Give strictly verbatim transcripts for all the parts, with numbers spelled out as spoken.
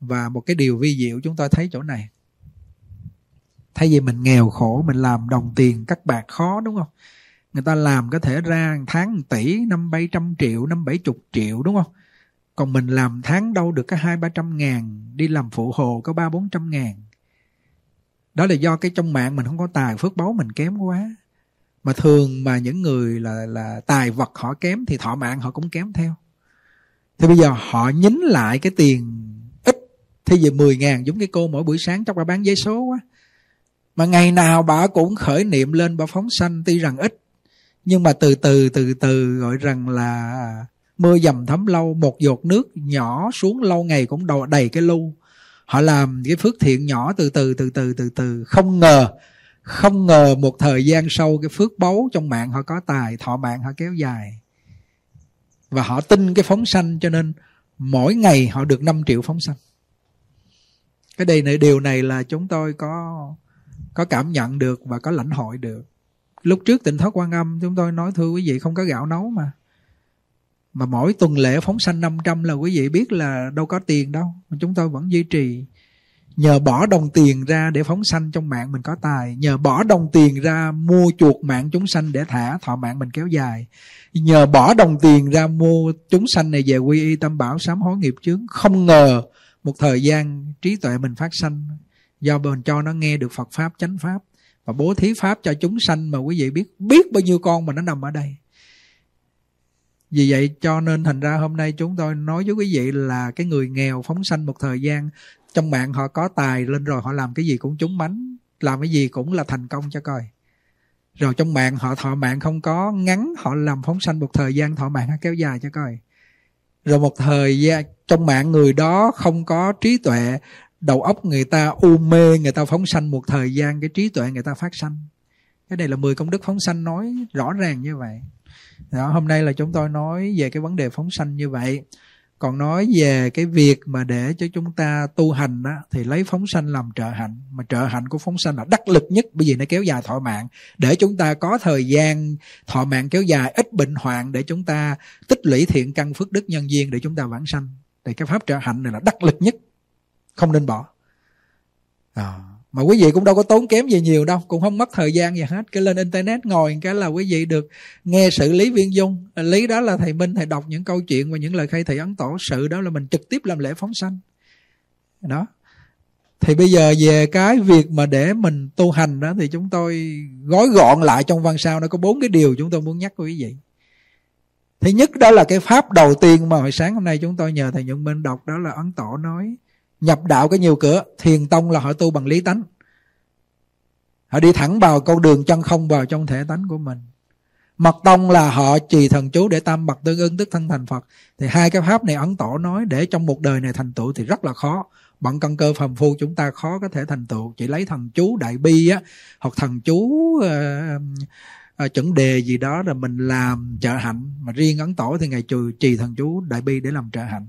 Và một cái điều vi diệu chúng ta thấy chỗ này. Thay vì mình nghèo khổ, mình làm đồng tiền các bạc khó, đúng không? Người ta làm có thể ra tháng một tỷ, năm bảy trăm triệu, năm bảy chục triệu, đúng không? Còn mình làm tháng đâu được có hai ba trăm ngàn, đi làm phụ hồ có ba bốn trăm ngàn. Đó là do cái trong mạng mình không có tài, phước báu mình kém quá. Mà thường mà những người là, là tài vật họ kém thì thọ mạng họ cũng kém theo. Thì bây giờ họ nhín lại cái tiền ít. Thế giờ mười ngàn giống cái cô mỗi buổi sáng chắc bà bán giấy số quá. Mà ngày nào bà cũng khởi niệm lên, bà phóng sanh tuy rằng ít. Nhưng mà từ từ từ từ gọi rằng là mưa dầm thấm lâu, một giọt nước nhỏ xuống lâu ngày cũng đầy cái lu. Họ làm cái phước thiện nhỏ từ từ từ từ từ từ. Không ngờ, không ngờ một thời gian sau cái phước báu trong mạng họ có tài, thọ mạng họ kéo dài. Và họ tin cái phóng sanh cho nên mỗi ngày họ được năm triệu phóng sanh. Cái đây này, điều này là chúng tôi có, có cảm nhận được và có lãnh hội được. Lúc trước Tịnh Thất Quan Âm chúng tôi nói thưa quý vị không có gạo nấu mà. Mà mỗi tuần lễ phóng sanh năm trăm là quý vị biết là đâu có tiền đâu. Mà chúng tôi vẫn duy trì. Nhờ bỏ đồng tiền ra để phóng sanh trong mạng mình có tài. Nhờ bỏ đồng tiền ra mua chuột mạng chúng sanh để thả, thọ mạng mình kéo dài. Nhờ bỏ đồng tiền ra mua chúng sanh này về quy y tam bảo sám hối nghiệp chướng. Không ngờ một thời gian trí tuệ mình phát sanh. Do mình cho nó nghe được Phật Pháp, chánh Pháp. Và bố thí Pháp cho chúng sanh mà quý vị biết. Biết bao nhiêu con mà nó nằm ở đây. Vì vậy cho nên thành ra hôm nay chúng tôi nói với quý vị là cái người nghèo phóng sanh một thời gian. Trong mạng họ có tài lên rồi họ làm cái gì cũng trúng mánh. Làm cái gì cũng là thành công cho coi. Rồi trong mạng họ thọ mạng không có ngắn. Họ làm phóng sanh một thời gian thọ mạng kéo dài cho coi. Rồi một thời gian trong mạng người đó không có trí tuệ. Đầu óc người ta u mê, người ta phóng sanh một thời gian cái trí tuệ người ta phát sanh. Cái này là mười công đức phóng sanh nói rõ ràng như vậy. Đó, hôm nay là chúng tôi nói về cái vấn đề phóng sanh như vậy. Còn nói về cái việc mà để cho chúng ta tu hành á, thì lấy phóng sanh làm trợ hạnh. Mà trợ hạnh của phóng sanh là đắc lực nhất, bởi vì nó kéo dài thọ mạng. Để chúng ta có thời gian thọ mạng kéo dài, ít bệnh hoạn, để chúng ta tích lũy thiện căn phước đức nhân duyên để chúng ta vãng sanh. Thì cái pháp trợ hạnh này là đắc lực nhất, không nên bỏ à. Mà quý vị cũng đâu có tốn kém gì nhiều đâu, cũng không mất thời gian gì hết. Cái lên internet ngồi cái là quý vị được nghe sự Lý Viên Dung. Lý đó là thầy Minh, thầy đọc những câu chuyện và những lời khai thị Ấn Tổ. Sự đó là mình trực tiếp làm lễ phóng sanh. Đó. Thì bây giờ về cái việc mà để mình tu hành đó, thì chúng tôi gói gọn lại trong văn sao nó có bốn cái điều chúng tôi muốn nhắc quý vị. Thứ nhất đó là cái pháp đầu tiên mà hồi sáng hôm nay chúng tôi nhờ thầy Nhuận Minh đọc, đó là Ấn Tổ nói nhập đạo có nhiều cửa. Thiền tông là họ tu bằng lý tánh, họ đi thẳng vào con đường chân không, vào trong thể tánh của mình. Mật tông là họ trì thần chú để tam mật tương ứng tức thân thành Phật. Thì hai cái pháp này Ấn Tổ nói để trong một đời này thành tựu thì rất là khó. Bằng căn cơ phàm phu chúng ta khó có thể thành tựu. Chỉ lấy thần chú đại bi á, hoặc thần chú uh, uh, chuẩn đề gì đó là mình làm trợ hạnh. Mà riêng Ấn Tổ thì ngài trừ trì thần chú đại bi để làm trợ hạnh.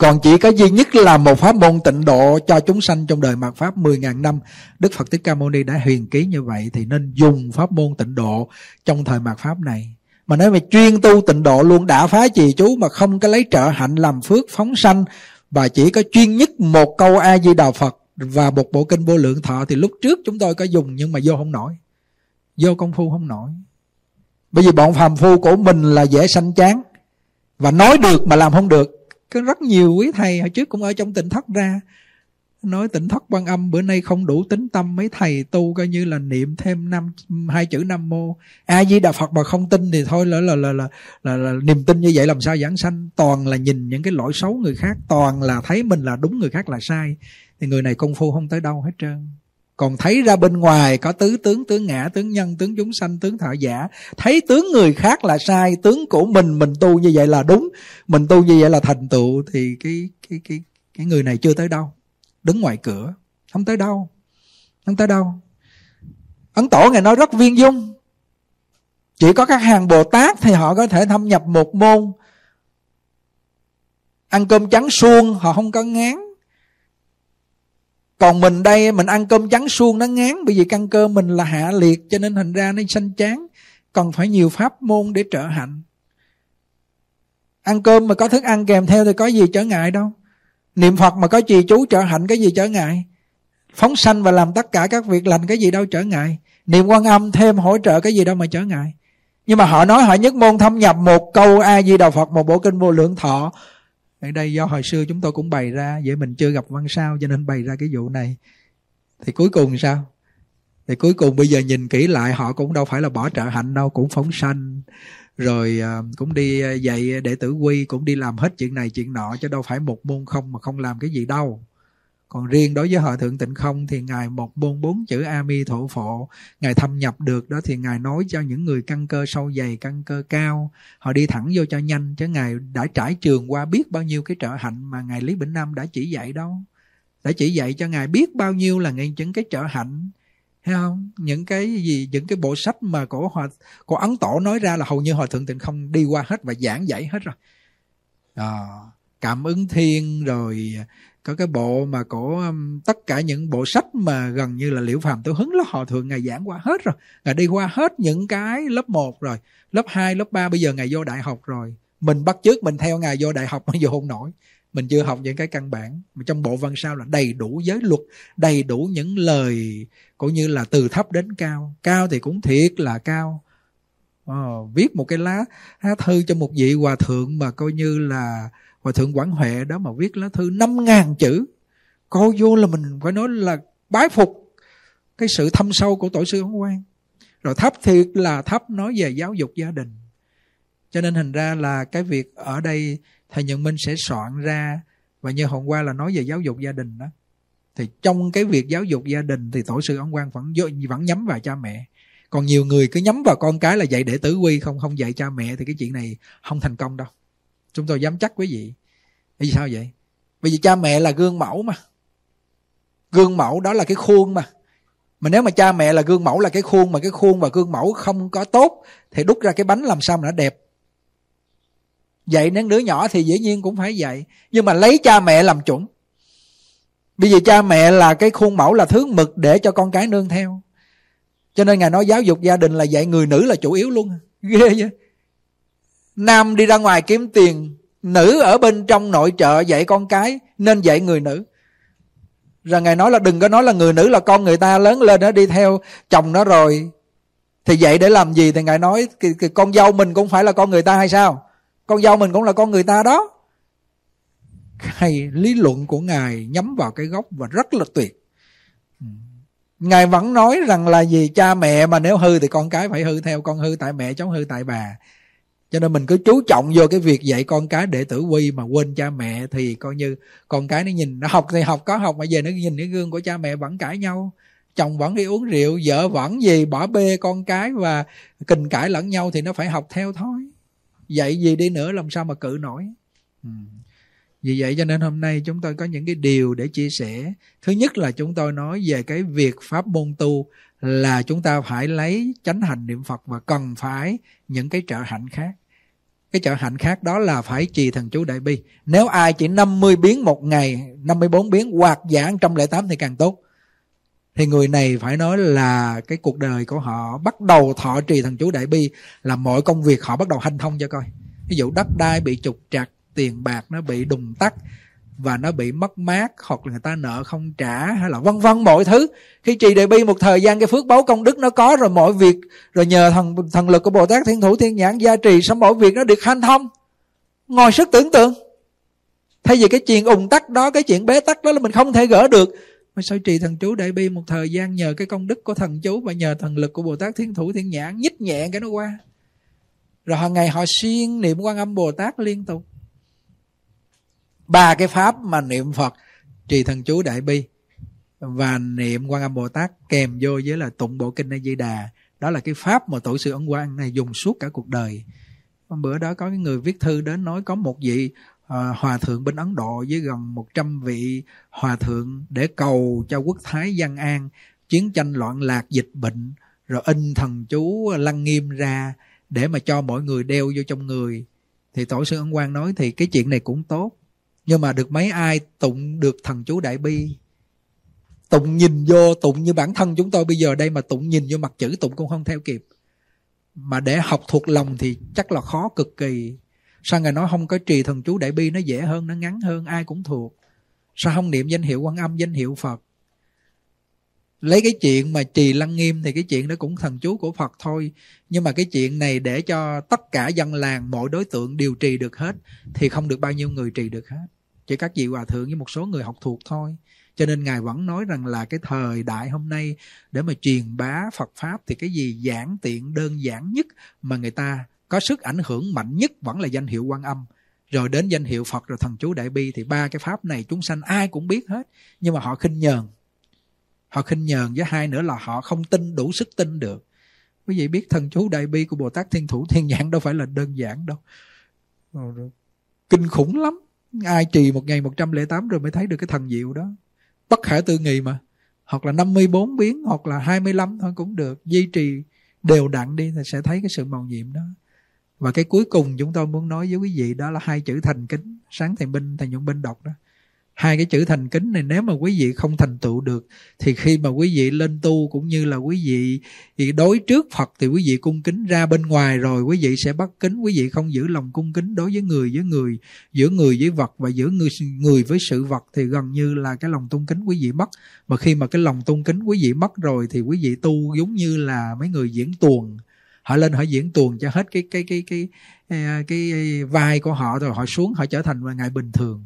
Còn chỉ có duy nhất là một pháp môn tịnh độ cho chúng sanh trong đời mạt Pháp mười ngàn năm. Đức Phật Thích Ca Mâu Ni đã huyền ký như vậy, thì nên dùng pháp môn tịnh độ trong thời mạt Pháp này. Mà nói về chuyên tu tịnh độ luôn, đã phá trì chú mà không có lấy trợ hạnh làm phước phóng sanh, và chỉ có chuyên nhất một câu A Di Đà Phật và một bộ kinh Vô Lượng Thọ, thì lúc trước chúng tôi có dùng nhưng mà vô không nổi. Vô công phu không nổi. Bởi vì bọn phàm phu của mình là dễ sanh chán, và nói được mà làm không được. Có rất nhiều quý thầy hồi trước cũng ở trong Tịnh Thất ra nói Tịnh Thất Quan Âm bữa nay không đủ tính tâm, mấy thầy tu coi như là niệm thêm năm hai chữ Nam Mô A Di Đà Phật mà không tin thì thôi là là là, là, là, là niềm tin như vậy làm sao vãng sanh. Toàn là nhìn những cái lỗi xấu người khác, toàn là thấy mình là đúng người khác là sai, thì người này công phu không tới đâu hết trơn. Còn thấy ra bên ngoài có tứ tướng, tướng ngã, tướng nhân, tướng chúng sanh, tướng thọ giả. Thấy tướng người khác là sai, tướng của mình, mình tu như vậy là đúng, mình tu như vậy là thành tựu, thì cái cái cái cái người này chưa tới đâu. Đứng ngoài cửa, không tới đâu. Không tới đâu. Ấn Tổ ngài nói rất viên dung. Chỉ có các hàng Bồ Tát thì họ có thể thâm nhập một môn. Ăn cơm trắng suông họ không có ngán. Còn mình đây mình ăn cơm trắng suông nó ngán, bởi vì căn cơ mình là hạ liệt cho nên thành ra nó sanh chán. Còn phải nhiều pháp môn để trợ hạnh. Ăn cơm mà có thức ăn kèm theo thì có gì trở ngại đâu. Niệm Phật mà có gì chú trợ hạnh, cái gì trở ngại? Phóng sanh và làm tất cả các việc lành, cái gì đâu trở ngại? Niệm Quan Âm thêm hỗ trợ, cái gì đâu mà trở ngại? Nhưng mà họ nói họ nhất môn thâm nhập một câu A Di Đà Phật, một bộ kinh Vô Lượng Thọ. Ở đây do hồi xưa chúng tôi cũng bày ra, vậy mình chưa gặp văn sao cho nên bày ra cái vụ này. Thì cuối cùng sao? Thì cuối cùng bây giờ nhìn kỹ lại, họ cũng đâu phải là bỏ trợ hạnh đâu, cũng phóng sanh, rồi cũng đi dạy đệ tử quy, cũng đi làm hết chuyện này chuyện nọ, chứ đâu phải một môn không mà không làm cái gì đâu. Còn riêng đối với Hòa Thượng Tịnh Không thì Ngài một môn bốn chữ A Mi Thổ Phộ, Ngài thâm nhập được đó thì Ngài nói cho những người căn cơ sâu dày, căn cơ cao, họ đi thẳng vô cho nhanh, chứ Ngài đã trải trường qua biết bao nhiêu cái trợ hạnh mà Ngài Lý Bỉnh Nam đã chỉ dạy đâu. Đã chỉ dạy cho Ngài biết bao nhiêu là những cái trợ hạnh, thấy không? Những cái gì, những cái bộ sách mà của, Hòa, của Ấn Tổ nói ra là hầu như Hòa Thượng Tịnh Không đi qua hết và giảng dạy hết rồi. À, Cảm Ứng Thiên rồi... Có cái bộ mà của um, tất cả những bộ sách mà gần như là Liễu Phàm Tứ Hứng là Hòa Thượng Ngài giảng qua hết rồi. Ngài đi qua hết những cái lớp một rồi, lớp hai, lớp ba, bây giờ Ngài vô đại học rồi. Mình bắt chước, mình theo Ngài vô đại học mà vô không nổi. Mình chưa học những cái căn bản. Mà trong bộ văn sao là đầy đủ giới luật, đầy đủ những lời cũng như là từ thấp đến cao. Cao thì cũng thiệt là cao. Ờ, viết một cái lá, lá thư cho một vị Hòa Thượng mà coi như là Hòa Thượng Quảng Huệ đó mà viết lá thư năm nghìn chữ. Coi vô là mình phải nói là bái phục cái sự thâm sâu của Tổ sư Ấn Quang. Rồi thấp thiệt là thấp, nói về giáo dục gia đình. Cho nên hình ra là cái việc ở đây Thầy Nhuận Minh sẽ soạn ra. Và như hôm qua là nói về giáo dục gia đình đó, thì trong cái việc giáo dục gia đình thì Tổ sư Ấn Quang vẫn, vẫn nhắm vào cha mẹ. Còn nhiều người cứ nhắm vào con cái là dạy đệ tử quy, không không dạy cha mẹ, thì cái chuyện này không thành công đâu. Chúng tôi dám chắc quý vị. Vì sao vậy? Bởi vì cha mẹ là gương mẫu mà. Gương mẫu đó là cái khuôn mà. Mà nếu mà cha mẹ là gương mẫu là cái khuôn, mà cái khuôn và gương mẫu không có tốt thì đút ra cái bánh làm sao mà nó đẹp. Dạy đến đứa nhỏ thì dĩ nhiên cũng phải dạy, nhưng mà lấy cha mẹ làm chuẩn. Bởi vì cha mẹ là cái khuôn mẫu, là thứ mực để cho con cái nương theo. Cho nên Ngài nói giáo dục gia đình là dạy người nữ là chủ yếu luôn. Ghê vậy. Nam đi ra ngoài kiếm tiền, nữ ở bên trong nội trợ dạy con cái, nên dạy người nữ. Rồi Ngài nói là đừng có nói là người nữ là con người ta lớn lên nó đi theo chồng nó rồi thì dạy để làm gì. Thì Ngài nói cái, cái con dâu mình cũng phải là con người ta hay sao? Con dâu mình cũng là con người ta đó. Cái lý luận của Ngài nhắm vào cái gốc và rất là tuyệt. Ngài vẫn nói rằng là gì, cha mẹ mà nếu hư thì con cái phải hư theo, con hư tại mẹ, cháu hư tại bà. Cho nên mình cứ chú trọng vô cái việc dạy con cái đệ tử quy mà quên cha mẹ thì coi như con cái nó nhìn, nó học thì học có học mà về nó nhìn cái gương của cha mẹ vẫn cãi nhau, chồng vẫn đi uống rượu, vợ vẫn gì bỏ bê con cái và kình cãi lẫn nhau thì nó phải học theo thôi. Dạy gì đi nữa làm sao mà cự nổi. Ừ. Vì vậy cho nên hôm nay chúng tôi có những cái điều để chia sẻ. Thứ nhất là chúng tôi nói về cái việc pháp môn tu là chúng ta phải lấy chánh hành niệm Phật và cần phải những cái trợ hạnh khác. Cái trợ hạnh khác đó là phải trì thần chú Đại Bi. Nếu ai chỉ năm mươi biến một ngày, năm mươi bốn biến hoặc giảng một trăm lẻ tám thì càng tốt. Thì người này phải nói là cái cuộc đời của họ bắt đầu thọ trì thần chú Đại Bi là mọi công việc họ bắt đầu hanh thông cho coi. Ví dụ đất đai bị trục trặc, tiền bạc nó bị đùng tắc và nó bị mất mát, hoặc là người ta nợ không trả hay là vân vân mọi thứ. Khi trì Đại Bi một thời gian, cái phước báu công đức nó có rồi, mọi việc rồi nhờ thần thần lực của Bồ Tát Thiên Thủ Thiên Nhãn gia trì, xong mọi việc nó được hanh thông. Ngồi sức tưởng tượng, thay vì cái chuyện ùn tắc đó, cái chuyện bế tắc đó là mình không thể gỡ được, mà sao trì thần chú Đại Bi một thời gian, nhờ cái công đức của thần chú và nhờ thần lực của Bồ Tát Thiên Thủ Thiên Nhãn nhích nhẹ cái nó qua. Rồi hàng ngày họ siêng niệm Quan Âm Bồ Tát liên tục. Ba cái pháp mà niệm Phật, trì thần chú Đại Bi và niệm Quan Âm Bồ Tát kèm vô với là tụng bộ kinh A Di Đà, đó là cái pháp mà Tổ sư Ấn Quang này dùng suốt cả cuộc đời. Hôm bữa đó có cái người viết thư đến nói có một vị uh, hòa thượng bên Ấn Độ với gần một trăm vị hòa thượng để cầu cho quốc thái dân an, chiến tranh loạn lạc, dịch bệnh, rồi in thần chú Lăng Nghiêm ra để mà cho mọi người đeo vô trong người. Thì Tổ sư Ấn Quang nói thì cái chuyện này cũng tốt, nhưng mà được mấy ai tụng được thần chú Đại Bi. Tụng nhìn vô, tụng như bản thân chúng tôi bây giờ đây mà tụng nhìn vô mặt chữ tụng cũng không theo kịp. Mà để học thuộc lòng thì chắc là khó cực kỳ. Sao Ngài nói không có trì thần chú Đại Bi nó dễ hơn, nó ngắn hơn, ai cũng thuộc. Sao không niệm danh hiệu Quan Âm, danh hiệu Phật? Lấy cái chuyện mà trì Lăng Nghiêm thì cái chuyện đó cũng thần chú của Phật thôi, nhưng mà cái chuyện này để cho tất cả dân làng, mọi đối tượng đều trì được hết thì không được bao nhiêu người trì được hết, chỉ các vị hòa thượng với một số người học thuộc thôi. Cho nên Ngài vẫn nói rằng là cái thời đại hôm nay để mà truyền bá Phật Pháp thì cái gì giản tiện đơn giản nhất mà người ta có sức ảnh hưởng mạnh nhất vẫn là danh hiệu Quan Âm, rồi đến danh hiệu Phật, rồi thần chú Đại Bi. Thì ba cái Pháp này chúng sanh ai cũng biết hết, nhưng mà họ khinh nhờn. Họ khinh nhờn với hai nữa là họ không tin, đủ sức tin được. Quý vị biết thần chú Đại Bi của Bồ Tát Thiên Thủ Thiên Nhãn đâu phải là đơn giản đâu, kinh khủng lắm. Ai trì một ngày một trăm lẻ tám rồi mới thấy được cái thần diệu đó. Bất khả tư nghị mà. Hoặc là năm mươi bốn biến, hoặc là hai mươi lăm thôi cũng được. Duy trì đều đặn đi thì sẽ thấy cái sự màu nhiệm đó. Và cái cuối cùng chúng tôi muốn nói với quý vị đó là hai chữ thành kính. Sáng thầy Minh, thầy Nhuận Minh đọc đó, hai cái chữ thành kính này nếu mà quý vị không thành tựu được thì khi mà quý vị lên tu cũng như là quý vị đối trước Phật thì quý vị cung kính, ra bên ngoài rồi quý vị sẽ bất kính. Quý vị không giữ lòng cung kính đối với người với người, giữa người với vật và giữa người, người với sự vật thì gần như là cái lòng tôn kính quý vị mất. Mà khi mà cái lòng tôn kính quý vị mất rồi thì quý vị tu giống như là mấy người diễn tuồng. Họ lên họ diễn tuồng cho hết cái cái cái cái cái, cái vai của họ rồi họ xuống họ trở thành ngài bình thường.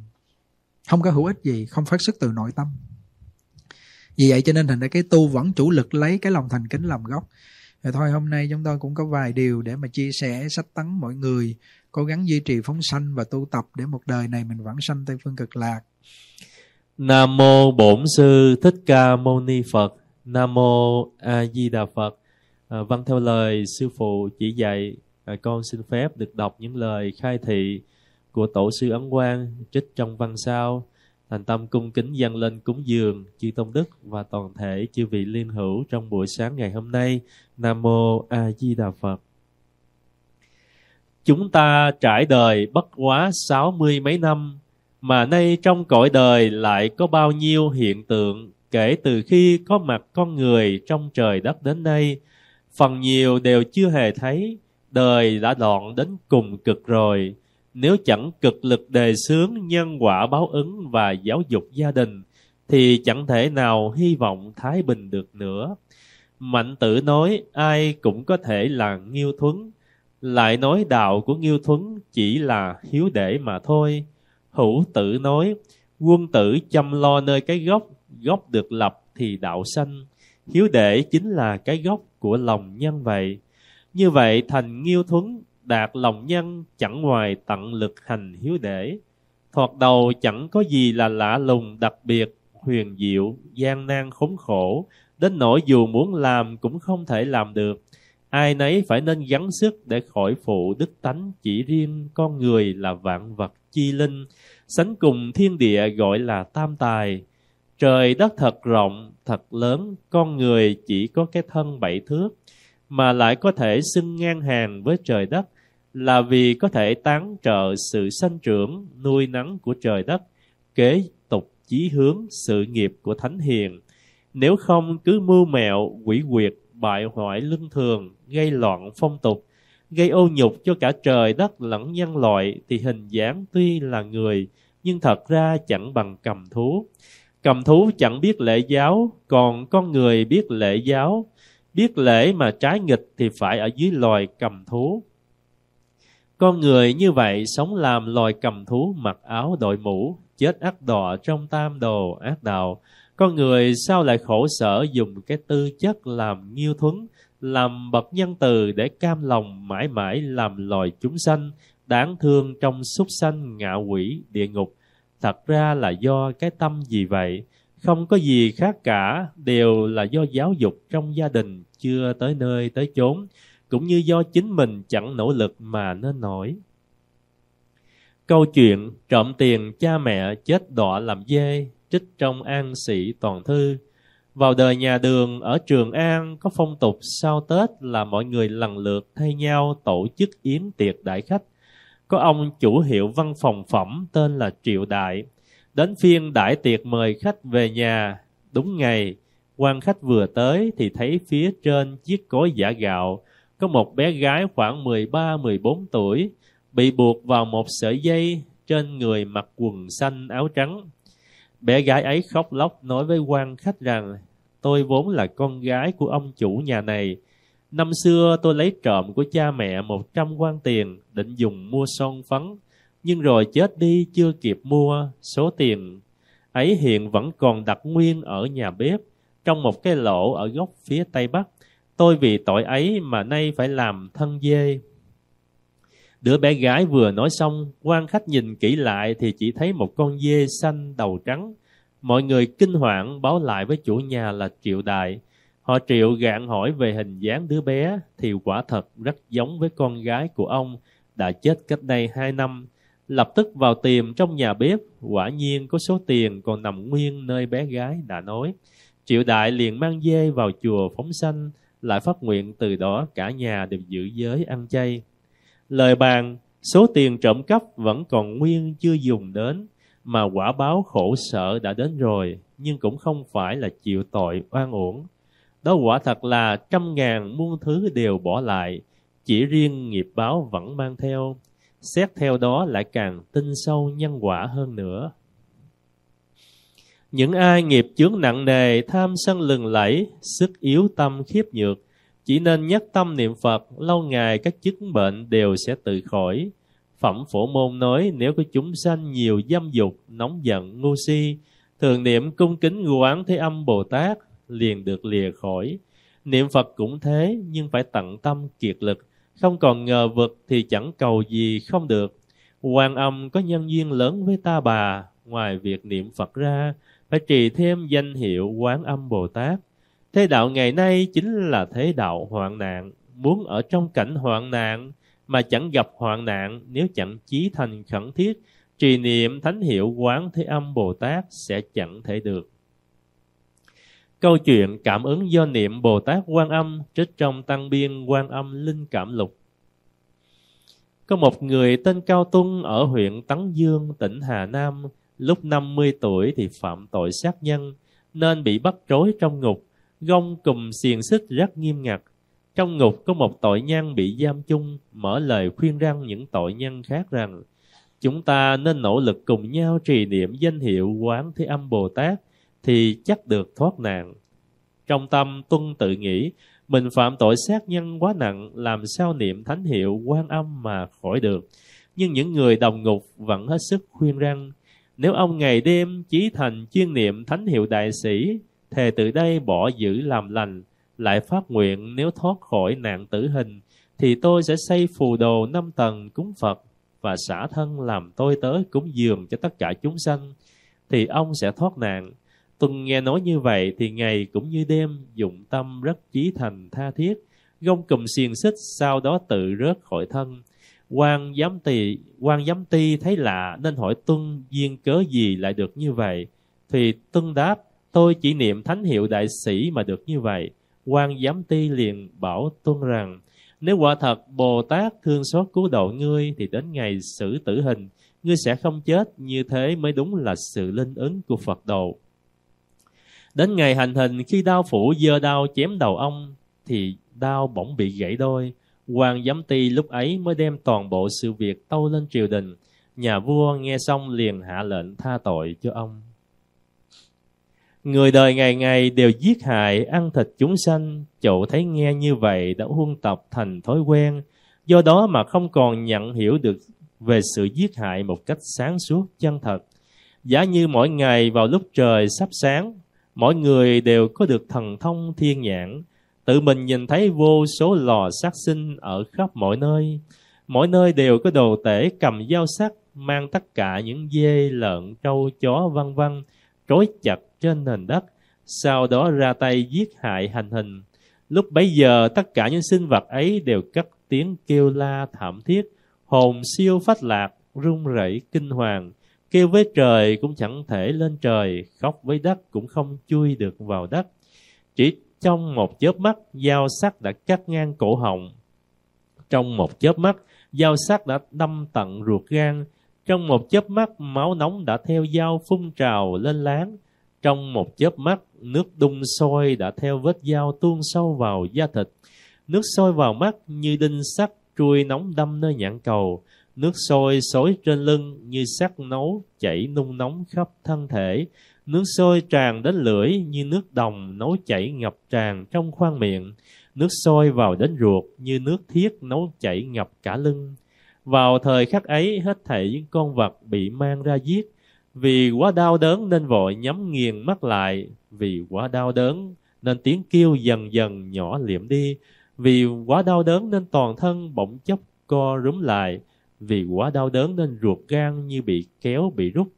Không có hữu ích gì, không phát xuất từ nội tâm. Vì vậy cho nên thành ra cái tu vẫn chủ lực lấy cái lòng thành kính làm gốc. Rồi thôi hôm nay chúng tôi cũng có vài điều để mà chia sẻ sách tấn mọi người cố gắng duy trì phóng sanh và tu tập để một đời này mình vãng sanh Tây Phương Cực Lạc. Nam mô Bổn Sư Thích Ca Mâu Ni Phật. Nam mô A Di Đà Phật. À, vâng, theo lời sư phụ chỉ dạy, à, con xin phép được đọc những lời khai thị của tổ sư Ấn Quang trích trong văn sao. Thành tâm cung kính dâng lên cúng dường chư tôn đức và toàn thể chư vị liên hữu trong buổi sáng ngày hôm nay. Nam mô A Di Đà Phật. Chúng ta trải đời bất quá sáu mươi mấy năm, mà nay trong cõi đời lại có bao nhiêu hiện tượng kể từ khi có mặt con người trong trời đất đến nay. Phần nhiều đều chưa hề thấy, đời đã đoạn đến cùng cực rồi. Nếu chẳng cực lực đề xướng nhân quả báo ứng và giáo dục gia đình, thì chẳng thể nào hy vọng thái bình được nữa. Mạnh Tử nói ai cũng có thể là Nghiêu Thuấn, lại nói đạo của Nghiêu Thuấn chỉ là hiếu để mà thôi. Hữu Tử nói quân tử chăm lo nơi cái gốc, gốc được lập thì đạo sanh. Hiếu để chính là cái gốc của lòng nhân vậy. Như vậy thành Nghiêu Thuấn đạt lòng nhân chẳng ngoài tận lực hành hiếu để. Thoạt đầu chẳng có gì là lạ lùng đặc biệt, huyền diệu, gian nan khốn khổ, đến nỗi dù muốn làm cũng không thể làm được. Ai nấy phải nên gắng sức để khỏi phụ đức tánh chỉ riêng con người là vạn vật chi linh, sánh cùng thiên địa gọi là tam tài. Trời đất thật rộng, thật lớn, con người chỉ có cái thân bảy thước, mà lại có thể xưng ngang hàng với trời đất, là vì có thể tán trợ sự sanh trưởng, nuôi nắng của trời đất, kế tục chí hướng sự nghiệp của thánh hiền. Nếu không cứ mưu mẹo, quỷ quyệt, bại hoại luân thường, gây loạn phong tục, gây ô nhục cho cả trời đất lẫn nhân loại, thì hình dáng tuy là người, nhưng thật ra chẳng bằng cầm thú. Cầm thú chẳng biết lễ giáo, còn con người biết lễ giáo. Biết lễ mà trái nghịch thì phải ở dưới loài cầm thú. Con người như vậy sống làm loài cầm thú, mặc áo đội mũ, chết ắt đọa trong tam đồ ác đạo. Con người sao lại khổ sở dùng cái tư chất làm Nghiêu Thuấn, làm bậc nhân từ để cam lòng mãi mãi làm loài chúng sanh đáng thương trong súc sanh ngạ quỷ địa ngục. Thật ra là do cái tâm gì vậy? Không có gì khác cả, đều là do giáo dục trong gia đình chưa tới nơi tới chốn, cũng như do chính mình chẳng nỗ lực mà nên nổi. Câu chuyện trộm tiền cha mẹ chết đọa làm dê, trích trong An Sĩ Toàn Thư. Vào đời nhà Đường ở Trường An có phong tục sau Tết là mọi người lần lượt thay nhau tổ chức yến tiệc đãi khách. Có ông chủ hiệu văn phòng phẩm tên là Triệu Đại. Đến phiên đãi tiệc mời khách về nhà, đúng ngày, quan khách vừa tới thì thấy phía trên chiếc cối giã gạo có một bé gái khoảng mười ba mười bốn tuổi bị buộc vào một sợi dây, trên người mặc quần xanh áo trắng. Bé gái ấy khóc lóc nói với quan khách rằng, tôi vốn là con gái của ông chủ nhà này. Năm xưa tôi lấy trộm của cha mẹ một trăm quan tiền định dùng mua son phấn, nhưng rồi chết đi chưa kịp mua, số tiền ấy hiện vẫn còn đặt nguyên ở nhà bếp, trong một cái lỗ ở góc phía tây bắc. Tôi vì tội ấy mà nay phải làm thân dê. Đứa bé gái vừa nói xong, quan khách nhìn kỹ lại thì chỉ thấy một con dê xanh đầu trắng. Mọi người kinh hoảng báo lại với chủ nhà là Triệu Đại. Họ Triệu gạn hỏi về hình dáng đứa bé thì quả thật rất giống với con gái của ông đã chết cách đây hai năm. Lập tức vào tìm trong nhà bếp, quả nhiên có số tiền còn nằm nguyên nơi bé gái đã nói. Triệu Đại liền mang dê vào chùa phóng sanh, lại phát nguyện từ đó cả nhà đều giữ giới ăn chay. Lời bàn, số tiền trộm cắp vẫn còn nguyên chưa dùng đến, mà quả báo khổ sở đã đến rồi, nhưng cũng không phải là chịu tội oan uổng. Đó quả thật là trăm ngàn muôn thứ đều bỏ lại, chỉ riêng nghiệp báo vẫn mang theo. Xét theo đó lại càng tin sâu nhân quả hơn nữa. Những ai nghiệp chướng nặng nề, tham sân lừng lẫy, sức yếu tâm khiếp nhược, chỉ nên nhất tâm niệm Phật, lâu ngày các chứng bệnh đều sẽ tự khỏi. Phẩm Phổ Môn nói, nếu có chúng sanh nhiều dâm dục, nóng giận, ngu si, thường niệm cung kính Quán Thế Âm Bồ Tát, liền được lìa khỏi. Niệm Phật cũng thế, nhưng phải tận tâm kiệt lực, không còn ngờ vực thì chẳng cầu gì không được. Quan Âm có nhân duyên lớn với ta bà, ngoài việc niệm Phật ra, phải trì thêm danh hiệu Quán Âm Bồ Tát. Thế đạo ngày nay chính là thế đạo hoạn nạn, muốn ở trong cảnh hoạn nạn mà chẳng gặp hoạn nạn, nếu chẳng chí thành khẩn thiết trì niệm thánh hiệu Quán Thế Âm Bồ Tát sẽ chẳng thể được. Câu chuyện cảm ứng do niệm Bồ Tát Quan Âm trích trong Tăng Biên Quan Âm Linh Cảm Lục. Có một người tên Cao Tuân ở huyện Tấn Dương, tỉnh Hà Nam, lúc năm mươi tuổi thì phạm tội sát nhân nên bị bắt trói trong ngục, gông cùm xiềng xích rất nghiêm ngặt. Trong ngục có một tội nhân bị giam chung mở lời khuyên răn những tội nhân khác rằng, chúng ta nên nỗ lực cùng nhau trì niệm danh hiệu Quán Thế Âm Bồ Tát thì chắc được thoát nạn. Trong tâm Tuân tự nghĩ, mình phạm tội sát nhân quá nặng, làm sao niệm thánh hiệu Quan Âm mà khỏi được. Nhưng những người đồng ngục vẫn hết sức khuyên răn, nếu ông ngày đêm chí thành chuyên niệm thánh hiệu Đại Sĩ, thề từ đây bỏ dữ làm lành, lại phát nguyện nếu thoát khỏi nạn tử hình thì tôi sẽ xây phù đồ năm tầng cúng Phật và xả thân làm tôi tớ cúng dường cho tất cả chúng sanh, thì ông sẽ thoát nạn. Tuân nghe nói như vậy thì ngày cũng như đêm dụng tâm rất chí thành tha thiết, gông cùm xiềng xích sau đó tự rớt khỏi thân. Quan Giám Tỳ, Quan Giám Ty thấy lạ nên hỏi Tuân duyên cớ gì lại được như vậy. Thì Tuân đáp, tôi chỉ niệm thánh hiệu Đại Sĩ mà được như vậy. Quan Giám Ty liền bảo Tuân rằng, nếu quả thật Bồ Tát thương xót cứu độ ngươi thì đến ngày xử tử hình, ngươi sẽ không chết, như thế mới đúng là sự linh ứng của Phật độ. Đến ngày hành hình, khi đao phủ giơ đao chém đầu ông thì đao bỗng bị gãy đôi. Quan Giám Ty lúc ấy mới đem toàn bộ sự việc tâu lên triều đình. Nhà vua nghe xong liền hạ lệnh tha tội cho ông. Người đời ngày ngày đều giết hại, ăn thịt chúng sanh. Chậu thấy nghe như vậy đã huân tập thành thói quen, do đó mà không còn nhận hiểu được về sự giết hại một cách sáng suốt chân thật. Giả như mỗi ngày vào lúc trời sắp sáng, mỗi người đều có được thần thông thiên nhãn, tự mình nhìn thấy vô số lò sát sinh ở khắp mọi nơi. Mỗi nơi đều có đồ tể cầm dao sắc, mang tất cả những dê, lợn, trâu, chó vân vân trói chặt trên nền đất, sau đó ra tay giết hại hành hình. Lúc bấy giờ tất cả những sinh vật ấy đều cất tiếng kêu la thảm thiết, hồn siêu phách lạc, run rẩy kinh hoàng, kêu với trời cũng chẳng thể lên trời, khóc với đất cũng không chui được vào đất. Chỉ trong một chớp mắt, dao sắc đã cắt ngang cổ họng. Trong một chớp mắt, dao sắc đã đâm tận ruột gan. Trong một chớp mắt, máu nóng đã theo dao phun trào lên láng. Trong một chớp mắt, nước đun sôi đã theo vết dao tuôn sâu vào da thịt. Nước sôi vào mắt như đinh sắt, trui nóng đâm nơi nhãn cầu. Nước sôi xối trên lưng như sắc nấu chảy nung nóng khắp thân thể. Nước sôi tràn đến lưỡi như nước đồng nấu chảy ngập tràn trong khoang miệng. Nước sôi vào đến ruột như nước thiết nấu chảy ngập cả lưng. Vào thời khắc ấy hết thảy những con vật bị mang ra giết. Vì quá đau đớn nên vội nhắm nghiền mắt lại. Vì quá đau đớn nên tiếng kêu dần dần nhỏ liệm đi. Vì quá đau đớn nên toàn thân bỗng chốc co rúm lại. Vì quá đau đớn nên ruột gan như bị kéo bị rút.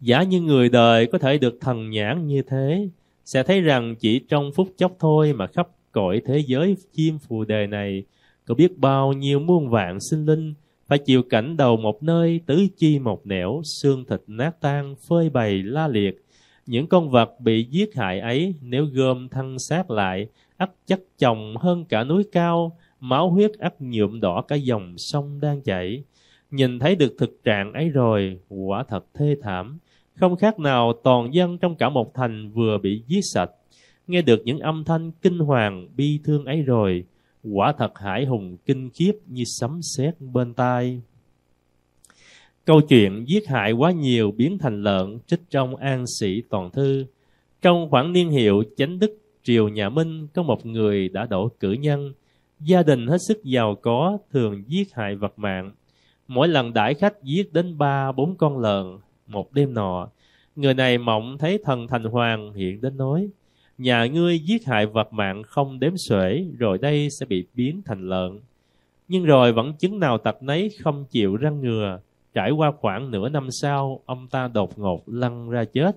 Giả như người đời có thể được thần nhãn như thế, sẽ thấy rằng chỉ trong phút chốc thôi mà khắp cõi thế giới chim phù đề này, có biết bao nhiêu muôn vạn sinh linh phải chịu cảnh đầu một nơi, tứ chi một nẻo, xương thịt nát tan, phơi bày la liệt. Những con vật bị giết hại ấy nếu gom thân xác lại, ắt chất chồng hơn cả núi cao, máu huyết ắt nhuộm đỏ cả dòng sông đang chảy. Nhìn thấy được thực trạng ấy rồi, quả thật thê thảm, không khác nào toàn dân trong cả một thành vừa bị giết sạch. Nghe được những âm thanh kinh hoàng bi thương ấy rồi, quả thật hải hùng kinh khiếp như sấm sét bên tai. Câu chuyện giết hại quá nhiều biến thành lợn trích trong An Sĩ Toàn Thư. Trong khoảng niên hiệu Chánh Đức triều nhà Minh, có một người đã đỗ cử nhân, gia đình hết sức giàu có, thường giết hại vật mạng. Mỗi lần đãi khách giết đến ba bốn con lợn. Một đêm nọ, người này mộng thấy thần Thành Hoàng hiện đến nói: nhà ngươi giết hại vật mạng không đếm xuể, rồi đây sẽ bị biến thành lợn. Nhưng rồi vẫn chứng nào tật nấy, không chịu răn ngừa. Trải qua khoảng nửa năm sau, ông ta đột ngột lăn ra chết.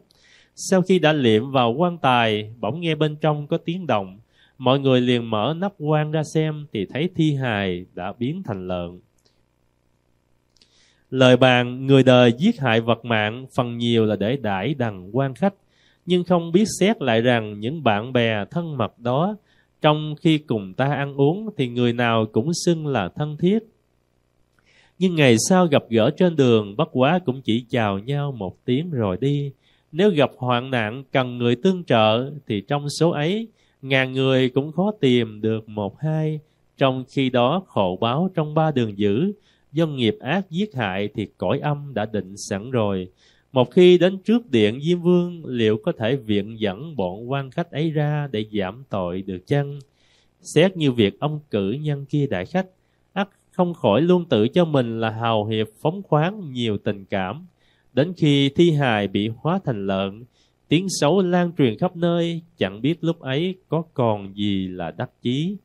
Sau khi đã liệm vào quan tài, bỗng nghe bên trong có tiếng động. Mọi người liền mở nắp quan ra xem, thì thấy thi hài đã biến thành lợn. Lời bàn người đời giết hại vật mạng phần nhiều là để đãi đằng quan khách, nhưng không biết xét lại rằng những bạn bè thân mật đó, trong khi cùng ta ăn uống thì người nào cũng xưng là thân thiết, nhưng ngày sau gặp gỡ trên đường bất quá cũng chỉ chào nhau một tiếng rồi đi. Nếu gặp hoạn nạn cần người tương trợ thì trong số ấy ngàn người cũng khó tìm được một hai. Trong khi đó khổ báo trong ba đường dữ do nghiệp ác giết hại thì cõi âm đã định sẵn rồi. Một khi đến trước điện Diêm Vương, liệu có thể viện dẫn bọn quan khách ấy ra để giảm tội được chăng? Xét như việc ông cử nhân kia đại khách, ắt không khỏi luôn tự cho mình là hào hiệp phóng khoáng nhiều tình cảm. Đến khi thi hài bị hóa thành lợn, tiếng xấu lan truyền khắp nơi, chẳng biết lúc ấy có còn gì là đắc chí.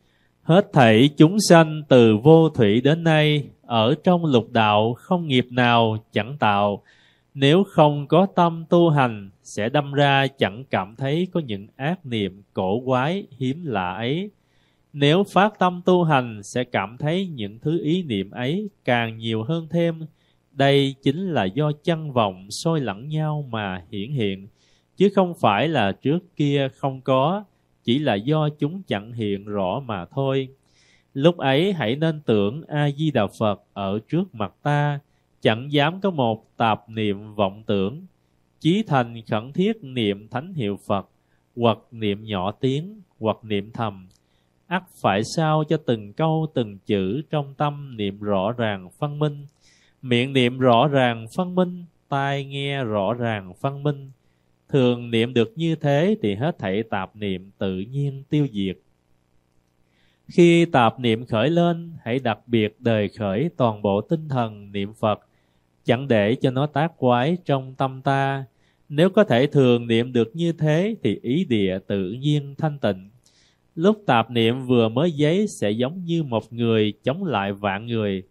Hết thảy chúng sanh từ vô thủy đến nay, ở trong lục đạo không nghiệp nào chẳng tạo. Nếu không có tâm tu hành, sẽ đâm ra chẳng cảm thấy có những ác niệm cổ quái hiếm lạ ấy. Nếu phát tâm tu hành, sẽ cảm thấy những thứ ý niệm ấy càng nhiều hơn thêm. Đây chính là do chân vọng soi lẫn nhau mà hiển hiện, chứ không phải là trước kia không có, chỉ là do chúng chẳng hiện rõ mà thôi. Lúc ấy hãy nên tưởng A-di-đà Phật ở trước mặt ta, chẳng dám có một tạp niệm vọng tưởng, chí thành khẩn thiết niệm thánh hiệu Phật, hoặc niệm nhỏ tiếng, hoặc niệm thầm, ắt phải sao cho từng câu từng chữ trong tâm niệm rõ ràng phân minh, miệng niệm rõ ràng phân minh, tai nghe rõ ràng phân minh. Thường niệm được như thế thì hết thảy tạp niệm tự nhiên tiêu diệt. Khi tạp niệm khởi lên, hãy đặc biệt đề khởi toàn bộ tinh thần niệm Phật, chẳng để cho nó tác quái trong tâm ta. Nếu có thể thường niệm được như thế thì ý địa tự nhiên thanh tịnh. Lúc tạp niệm vừa mới dấy sẽ giống như một người chống lại vạn người,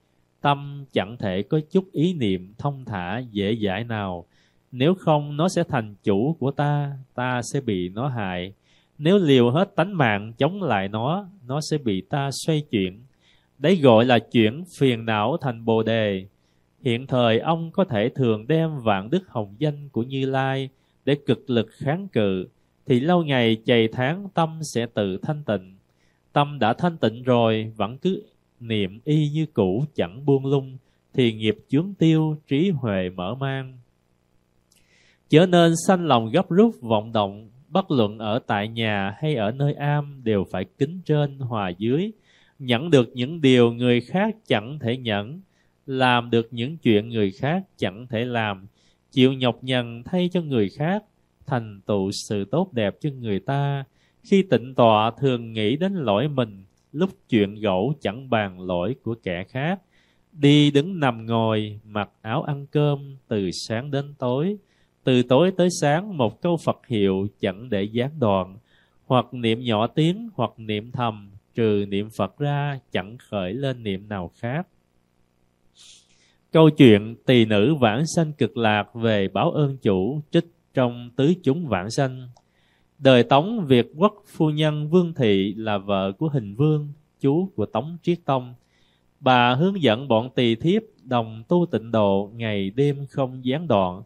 tâm chẳng thể có chút ý niệm thông thả dễ dãi nào. Nếu không nó sẽ thành chủ của ta, ta sẽ bị nó hại. Nếu liều hết tánh mạng chống lại nó, nó sẽ bị ta xoay chuyển. Đấy gọi là chuyển phiền não thành bồ đề. Hiện thời ông có thể thường đem vạn đức hồng danh của Như Lai để cực lực kháng cự, thì lâu ngày chày tháng tâm sẽ tự thanh tịnh. Tâm đã thanh tịnh rồi, vẫn cứ niệm y như cũ chẳng buông lung, thì nghiệp chướng tiêu, trí huệ mở mang. Chớ nên sanh lòng gấp rút vọng động, bất luận ở tại nhà hay ở nơi am đều phải kính trên hòa dưới, nhận được những điều người khác chẳng thể nhận, làm được những chuyện người khác chẳng thể làm, chịu nhọc nhằn thay cho người khác, thành tựu sự tốt đẹp cho người ta. Khi tịnh tọa thường nghĩ đến lỗi mình, lúc chuyện gẫu chẳng bàn lỗi của kẻ khác. Đi đứng nằm ngồi, mặc áo ăn cơm từ sáng đến tối, từ tối tới sáng một câu Phật hiệu chẳng để gián đoạn, hoặc niệm nhỏ tiếng hoặc niệm thầm, trừ niệm Phật ra chẳng khởi lên niệm nào khác. Câu chuyện tỳ nữ vãng sanh cực lạc về báo ơn chủ trích trong Tứ Chúng Vãng Sanh. Đời Tống Việt Quốc, phu nhân Vương Thị là vợ của Hình Vương, chú của Tống Triết Tông. Bà hướng dẫn bọn tỳ thiếp đồng tu tịnh độ ngày đêm không gián đoạn.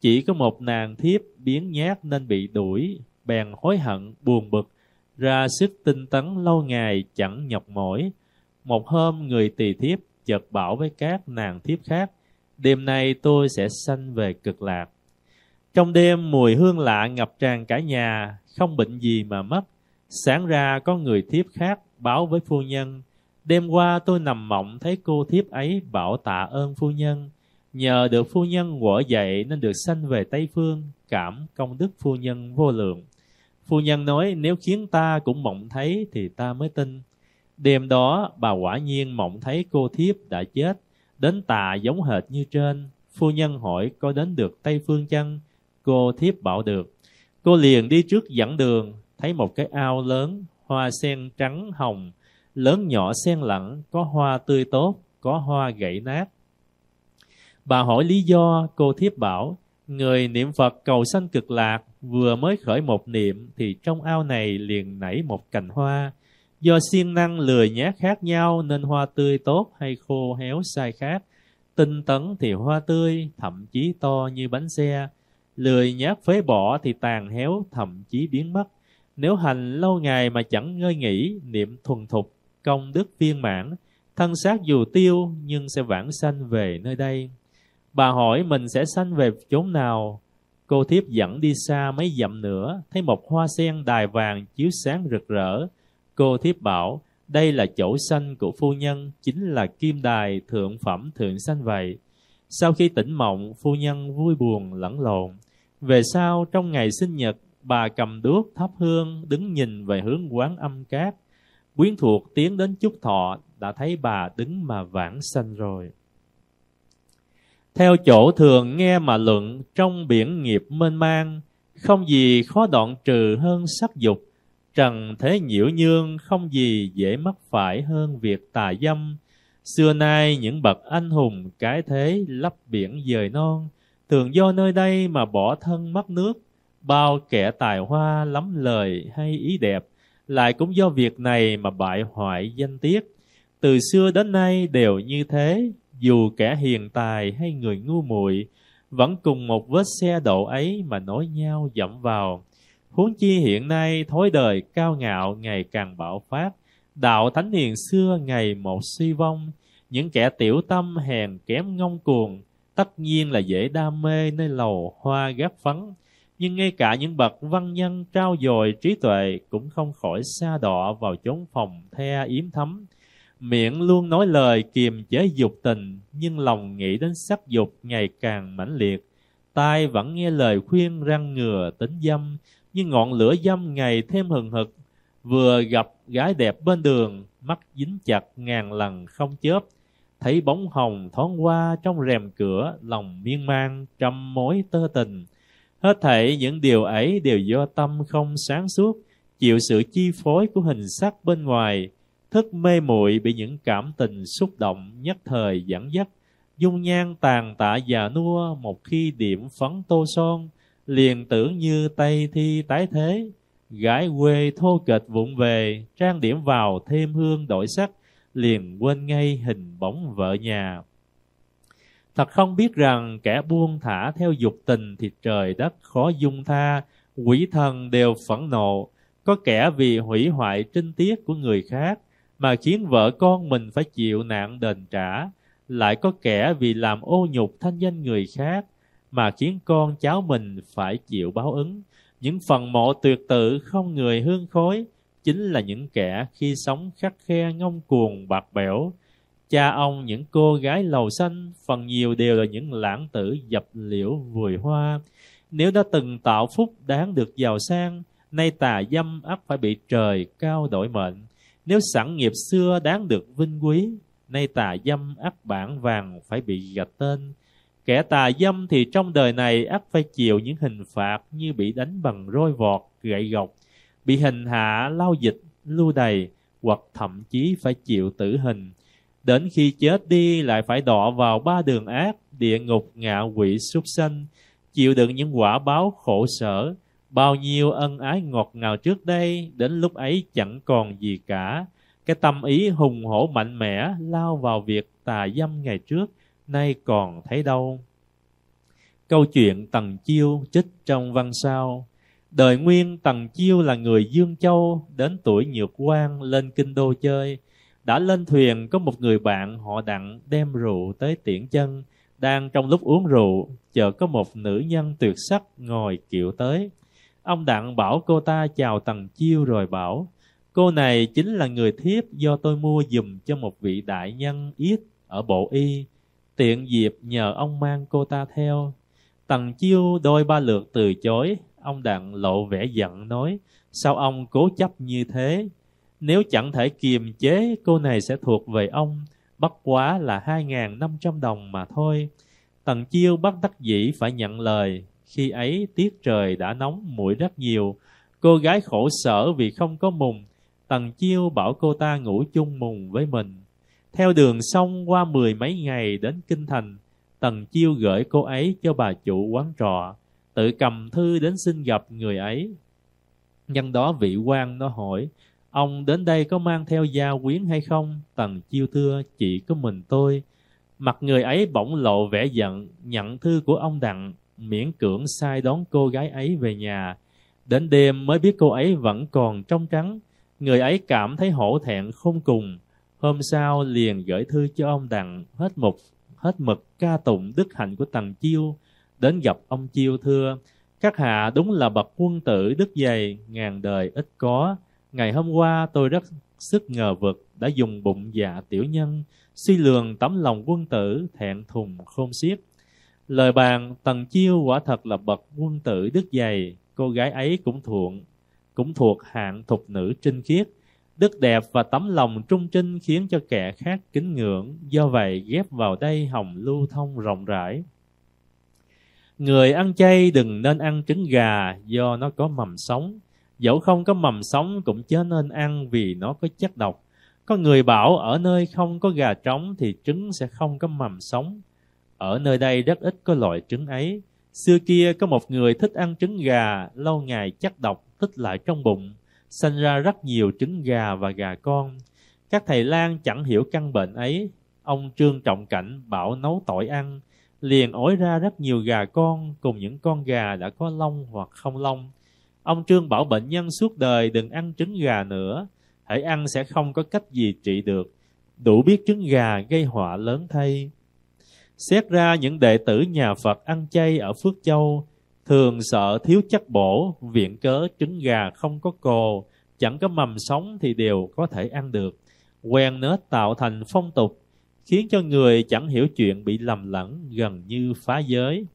Chỉ có một nàng thiếp biếng nhác nên bị đuổi, bèn hối hận buồn bực, ra sức tinh tấn lâu ngày chẳng nhọc mỏi. Một hôm người tỳ thiếp chợt bảo với các nàng thiếp khác, đêm nay tôi sẽ sanh về cực lạc. Trong đêm mùi hương lạ ngập tràn cả nhà, không bệnh gì mà mất. Sáng ra có người thiếp khác báo với phu nhân, đêm qua tôi nằm mộng thấy cô thiếp ấy bảo tạ ơn phu nhân, nhờ được phu nhân quở dậy nên được sanh về Tây Phương, cảm công đức phu nhân vô lượng. Phu nhân nói nếu khiến ta cũng mộng thấy thì ta mới tin. Đêm đó bà quả nhiên mộng thấy cô thiếp đã chết, đến tà giống hệt như trên. Phu nhân hỏi có đến được Tây Phương chăng? Cô thiếp bảo được. Cô liền đi trước dẫn đường, thấy một cái ao lớn, hoa sen trắng hồng, lớn nhỏ xen lẫn, có hoa tươi tốt, có hoa gãy nát. Bà hỏi lý do, cô thiếp bảo, người niệm Phật cầu sanh cực lạc, vừa mới khởi một niệm thì trong ao này liền nảy một cành hoa. Do siêng năng lười nhác khác nhau nên hoa tươi tốt hay khô héo sai khác. Tinh tấn thì hoa tươi, thậm chí to như bánh xe. Lười nhác phế bỏ thì tàn héo, thậm chí biến mất. Nếu hành lâu ngày mà chẳng ngơi nghỉ, niệm thuần thục, công đức viên mãn, thân xác dù tiêu nhưng sẽ vãng sanh về nơi đây. Bà hỏi mình sẽ sanh về chốn nào? Cô thiếp dẫn đi xa mấy dặm nữa, thấy một hoa sen đài vàng chiếu sáng rực rỡ. Cô thiếp bảo, đây là chỗ sanh của phu nhân, chính là kim đài thượng phẩm thượng sanh vậy. Sau khi tỉnh mộng, phu nhân vui buồn lẫn lộn. Về sau, trong ngày sinh nhật, bà cầm đuốc thắp hương, đứng nhìn về hướng Quán Âm Cát. Quyến thuộc tiến đến chúc thọ, đã thấy bà đứng mà vãng sanh rồi. Theo chỗ thường nghe mà luận, trong biển nghiệp mênh mang, không gì khó đoạn trừ hơn sắc dục. Trần thế nhiễu nhương, không gì dễ mắc phải hơn việc tà dâm. Xưa nay những bậc anh hùng cái thế lấp biển dời non, thường do nơi đây mà bỏ thân mất nước. Bao kẻ tài hoa lắm lời hay ý đẹp, lại cũng do việc này mà bại hoại danh tiết. Từ xưa đến nay đều như thế, dù kẻ hiền tài hay người ngu muội vẫn cùng một vết xe đổ ấy mà nối nhau dẫm vào. Huống chi hiện nay thói đời cao ngạo ngày càng bạo phát, đạo thánh hiền xưa ngày một suy vong. Những kẻ tiểu tâm hèn kém ngông cuồng tất nhiên là dễ đam mê nơi lầu hoa gác phấn, nhưng ngay cả những bậc văn nhân trau dồi trí tuệ cũng không khỏi sa đọa vào chốn phòng the yếm thấm. Miệng luôn nói lời kiềm chế dục tình, nhưng lòng nghĩ đến sắc dục ngày càng mãnh liệt. Tai vẫn nghe lời khuyên răng ngừa tính dâm, nhưng ngọn lửa dâm ngày thêm hừng hực. Vừa gặp gái đẹp bên đường, mắt dính chặt ngàn lần không chớp, thấy bóng hồng thoáng qua trong rèm cửa, lòng miên man trăm mối tơ tình. Hết thảy những điều ấy đều do tâm không sáng suốt, chịu sự chi phối của hình sắc bên ngoài, thức mê muội bị những cảm tình xúc động nhất thời dẫn dắt. Dung nhan tàn tạ già nua, một khi điểm phấn tô son, liền tưởng như Tây Thi tái thế. Gái quê thô kệch vụng về, trang điểm vào thêm hương đổi sắc, liền quên ngay hình bóng vợ nhà. Thật không biết rằng kẻ buông thả theo dục tình thì trời đất khó dung tha, quỷ thần đều phẫn nộ. Có kẻ vì hủy hoại trinh tiết của người khác mà khiến vợ con mình phải chịu nạn đền trả. Lại có kẻ vì làm ô nhục thanh danh người khác mà khiến con cháu mình phải chịu báo ứng. Những phần mộ tuyệt tự không người hương khói chính là những kẻ khi sống khắt khe ngông cuồng bạc bẽo. Cha ông những cô gái lầu xanh phần nhiều đều là những lãng tử dập liễu vùi hoa. Nếu đã từng tạo phúc đáng được giàu sang, nay tà dâm ắt phải bị trời cao đổi mệnh. Nếu sẵn nghiệp xưa đáng được vinh quý, nay tà dâm ắt bảng vàng phải bị gạch tên. Kẻ tà dâm thì trong đời này ắt phải chịu những hình phạt như bị đánh bằng roi vọt, gậy gộc, bị hình hạ, lao dịch, lưu đày, hoặc thậm chí phải chịu tử hình. Đến khi chết đi lại phải đọa vào ba đường ác, địa ngục, ngạ quỷ, súc sanh, chịu đựng những quả báo khổ sở. Bao nhiêu ân ái ngọt ngào trước đây, đến lúc ấy chẳng còn gì cả. Cái tâm ý hùng hổ mạnh mẽ lao vào việc tà dâm ngày trước, nay còn thấy đâu. Câu chuyện Tần Chiêu trích trong văn sau. Đời Nguyên, Tần Chiêu là người Dương Châu, đến tuổi nhược quan lên kinh đô chơi. Đã lên thuyền, có một người bạn họ Đặng đem rượu tới tiễn chân. Đang trong lúc uống rượu, chợt có một nữ nhân tuyệt sắc ngồi kiệu tới. Ông Đặng bảo cô ta chào Tần Chiêu rồi bảo: cô này chính là người thiếp do tôi mua giùm cho một vị đại nhân yết ở Bộ Y. Tiện dịp nhờ ông mang cô ta theo. Tần Chiêu đôi ba lượt từ chối. Ông Đặng lộ vẻ giận nói: sao ông cố chấp như thế? Nếu chẳng thể kiềm chế, cô này sẽ thuộc về ông, bất quá là hai nghìn năm trăm đồng mà thôi. Tần Chiêu bất đắc dĩ phải nhận lời. Khi ấy tiết trời đã nóng muỗi rất nhiều, cô gái khổ sở vì không có mùng. Tần Chiêu bảo cô ta ngủ chung mùng với mình. Theo đường sông qua mười mấy ngày đến kinh thành, Tần Chiêu gửi cô ấy cho bà chủ quán trọ, tự cầm thư đến xin gặp người ấy. Nhân đó vị quan nó hỏi: ông đến đây có mang theo gia quyến hay không? Tần Chiêu thưa: chỉ có mình tôi. Mặt người ấy bỗng lộ vẻ giận, nhận thư của ông Đặng, miễn cưỡng sai đón cô gái ấy về nhà. Đến đêm mới biết cô ấy vẫn còn trong trắng. Người ấy cảm thấy hổ thẹn không cùng. Hôm sau liền gửi thư cho ông Đặng, hết mực, hết mực ca tụng đức hạnh của Tần Chiêu. Đến gặp ông Chiêu thưa: các hạ đúng là bậc quân tử đức dày, ngàn đời ít có. Ngày hôm qua tôi rất sức ngờ vực, đã dùng bụng dạ tiểu nhân, suy lường tấm lòng quân tử, thẹn thùng khôn xiết. Lời bàn Tần Chiêu quả thật là bậc quân tử đức dày. Cô gái ấy cũng thuộc, cũng thuộc hạng thục nữ trinh khiết. Đức đẹp và tấm lòng trung trinh khiến cho kẻ khác kính ngưỡng, do vậy ghép vào đây hồng lưu thông rộng rãi. Người ăn chay đừng nên ăn trứng gà, do nó có mầm sống. Dẫu không có mầm sống cũng chớ nên ăn, vì nó có chất độc. Có người bảo ở nơi không có gà trống thì trứng sẽ không có mầm sống. Ở nơi đây rất ít có loại trứng ấy. Xưa kia có một người thích ăn trứng gà, lâu ngày chất độc tích lại trong bụng, sanh ra rất nhiều trứng gà và gà con. Các thầy lang chẳng hiểu căn bệnh ấy. Ông Trương Trọng Cảnh bảo nấu tỏi ăn, liền ối ra rất nhiều gà con cùng những con gà đã có lông hoặc không lông. Ông Trương bảo bệnh nhân suốt đời đừng ăn trứng gà nữa, hễ ăn sẽ không có cách gì trị được, đủ biết trứng gà gây họa lớn thay. Xét ra những đệ tử nhà Phật ăn chay ở Phước Châu thường sợ thiếu chất bổ, viện cớ trứng gà không có cồ, chẳng có mầm sống thì đều có thể ăn được. Quen nết tạo thành phong tục, khiến cho người chẳng hiểu chuyện bị lầm lẫn, gần như phá giới.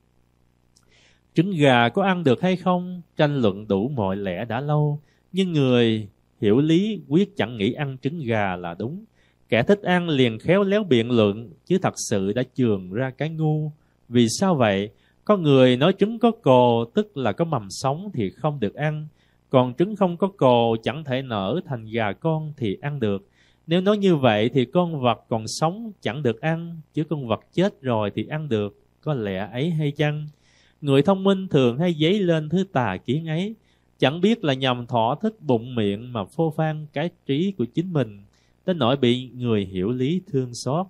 Trứng gà có ăn được hay không, tranh luận đủ mọi lẽ đã lâu, nhưng người hiểu lý quyết chẳng nghĩ ăn trứng gà là đúng. Kẻ thích ăn liền khéo léo biện luận, chứ thật sự đã chườn ra cái ngu. Vì sao vậy? Có người nói trứng có cồ, tức là có mầm sống thì không được ăn, còn trứng không có cồ chẳng thể nở thành gà con thì ăn được. Nếu nói như vậy thì con vật còn sống chẳng được ăn, chứ con vật chết rồi thì ăn được, có lẽ ấy hay chăng? Người thông minh thường hay dấy lên thứ tà kiến ấy, chẳng biết là nhằm thỏa thích bụng miệng mà phô phan cái trí của chính mình, đến nỗi bị người hiểu lý thương xót.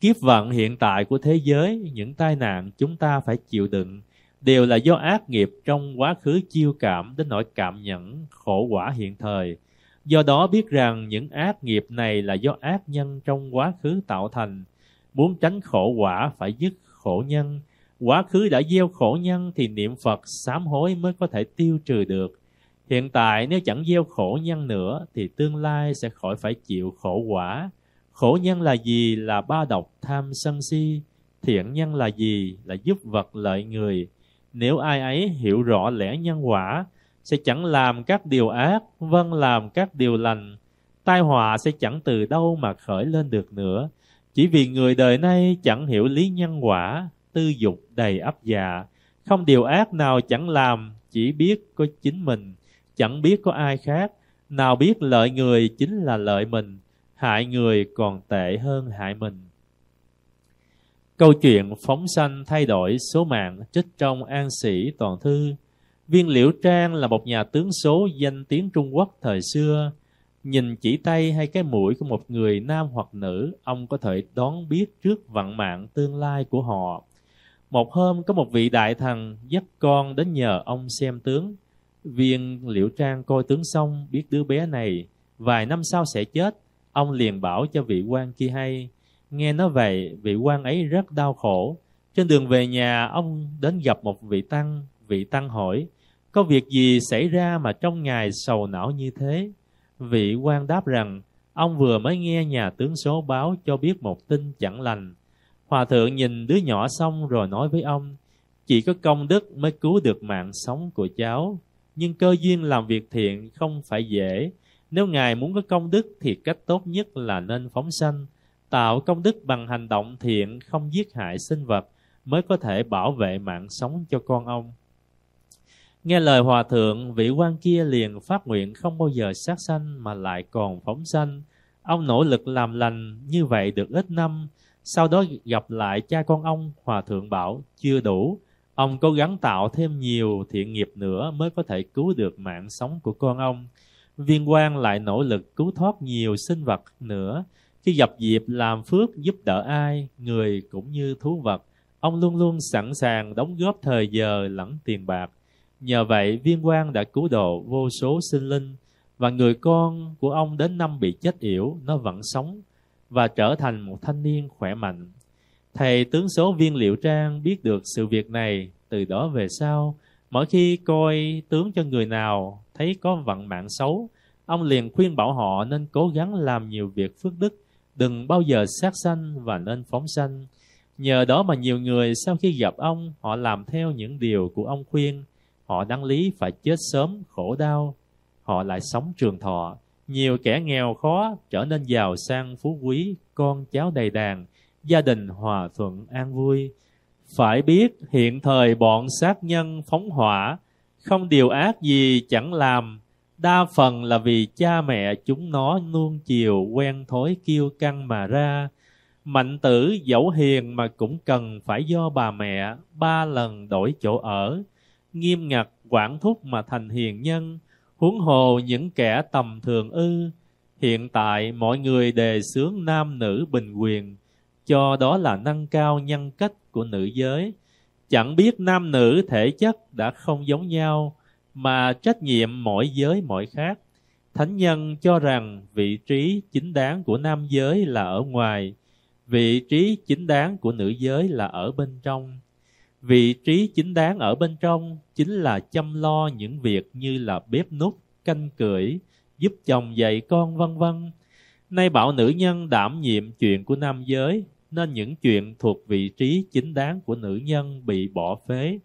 Kiếp vận hiện tại của thế giới, những tai nạn chúng ta phải chịu đựng đều là do ác nghiệp trong quá khứ chiêu cảm đến nỗi cảm nhận khổ quả hiện thời. Do đó biết rằng những ác nghiệp này là do ác nhân trong quá khứ tạo thành. Muốn tránh khổ quả phải dứt khổ nhân. Quá khứ đã gieo khổ nhân thì niệm Phật sám hối mới có thể tiêu trừ được. Hiện tại nếu chẳng gieo khổ nhân nữa thì tương lai sẽ khỏi phải chịu khổ quả. Khổ nhân là gì? Là ba độc tham sân si. Thiện nhân là gì? Là giúp vật lợi người. Nếu ai ấy hiểu rõ lẽ nhân quả, sẽ chẳng làm các điều ác, vâng làm các điều lành. Tai họa sẽ chẳng từ đâu mà khởi lên được nữa, chỉ vì người đời nay chẳng hiểu lý nhân quả, tư dục đầy ắp dạ. Không điều ác nào chẳng làm, chỉ biết có chính mình, chẳng biết có ai khác. Nào biết lợi người chính là lợi mình, hại người còn tệ hơn hại mình. Câu chuyện phóng sanh thay đổi số mạng trích trong An Sĩ Toàn Thư. Viên Liễu Trang là một nhà tướng số danh tiếng Trung Quốc thời xưa. Nhìn chỉ tay hay cái mũi của một người nam hoặc nữ, ông có thể đoán biết trước vận mạng tương lai của họ. Một hôm có một vị đại thần dắt con đến nhờ ông xem tướng. Viên Liễu Trang coi tướng xong biết đứa bé này vài năm sau sẽ chết, ông liền bảo cho vị quan kia hay. Nghe nói vậy, vị quan ấy rất đau khổ. Trên đường về nhà, ông đến gặp một vị tăng. Vị tăng hỏi, có việc gì xảy ra mà trong ngày sầu não như thế? Vị quan đáp rằng, ông vừa mới nghe nhà tướng số báo cho biết một tin chẳng lành. Hòa thượng nhìn đứa nhỏ xong rồi nói với ông, chỉ có công đức mới cứu được mạng sống của cháu. Nhưng cơ duyên làm việc thiện không phải dễ. Nếu ngài muốn có công đức thì cách tốt nhất là nên phóng sanh. Tạo công đức bằng hành động thiện, không giết hại sinh vật, mới có thể bảo vệ mạng sống cho con ông. Nghe lời hòa thượng, vị quan kia liền phát nguyện không bao giờ sát sanh mà lại còn phóng sanh. Ông nỗ lực làm lành, như vậy được ít năm. Sau đó gặp lại cha con ông, hòa thượng bảo chưa đủ. Ông cố gắng tạo thêm nhiều thiện nghiệp nữa mới có thể cứu được mạng sống của con ông. Viên quan lại nỗ lực cứu thoát nhiều sinh vật nữa. Khi gặp dịp làm phước giúp đỡ ai, người cũng như thú vật, ông luôn luôn sẵn sàng đóng góp thời giờ lẫn tiền bạc. Nhờ vậy, viên quan đã cứu độ vô số sinh linh, và người con của ông đến năm bị chết yểu, nó vẫn sống và trở thành một thanh niên khỏe mạnh. Thầy tướng số Viên Liễu Trang biết được sự việc này, từ đó về sau, mỗi khi coi tướng cho người nào thấy có vận mạng xấu, ông liền khuyên bảo họ nên cố gắng làm nhiều việc phước đức, đừng bao giờ sát sanh và nên phóng sanh. Nhờ đó mà nhiều người sau khi gặp ông, họ làm theo những điều của ông khuyên. Họ đáng lý phải chết sớm, khổ đau, họ lại sống trường thọ. Nhiều kẻ nghèo khó trở nên giàu sang phú quý, con cháu đầy đàn, gia đình hòa thuận an vui. Phải biết hiện thời bọn sát nhân phóng hỏa, không điều ác gì chẳng làm, đa phần là vì cha mẹ chúng nó nuông chiều quen thói kiêu căng mà ra. Mạnh tử dẫu hiền mà cũng cần phải do bà mẹ ba lần đổi chỗ ở, nghiêm ngặt quản thúc mà thành hiền nhân, huống hồ những kẻ tầm thường ư. Hiện tại mọi người đề xướng nam nữ bình quyền, cho đó là nâng cao nhân cách của nữ giới. Chẳng biết nam nữ thể chất đã không giống nhau, mà trách nhiệm mỗi giới mỗi khác. Thánh nhân cho rằng vị trí chính đáng của nam giới là ở ngoài, vị trí chính đáng của nữ giới là ở bên trong. Vị trí chính đáng ở bên trong chính là chăm lo những việc như là bếp núc, canh cưỡi, giúp chồng dạy con vân vân. Nay bảo nữ nhân đảm nhiệm chuyện của nam giới, nên những chuyện thuộc vị trí chính đáng của nữ nhân bị bỏ phế.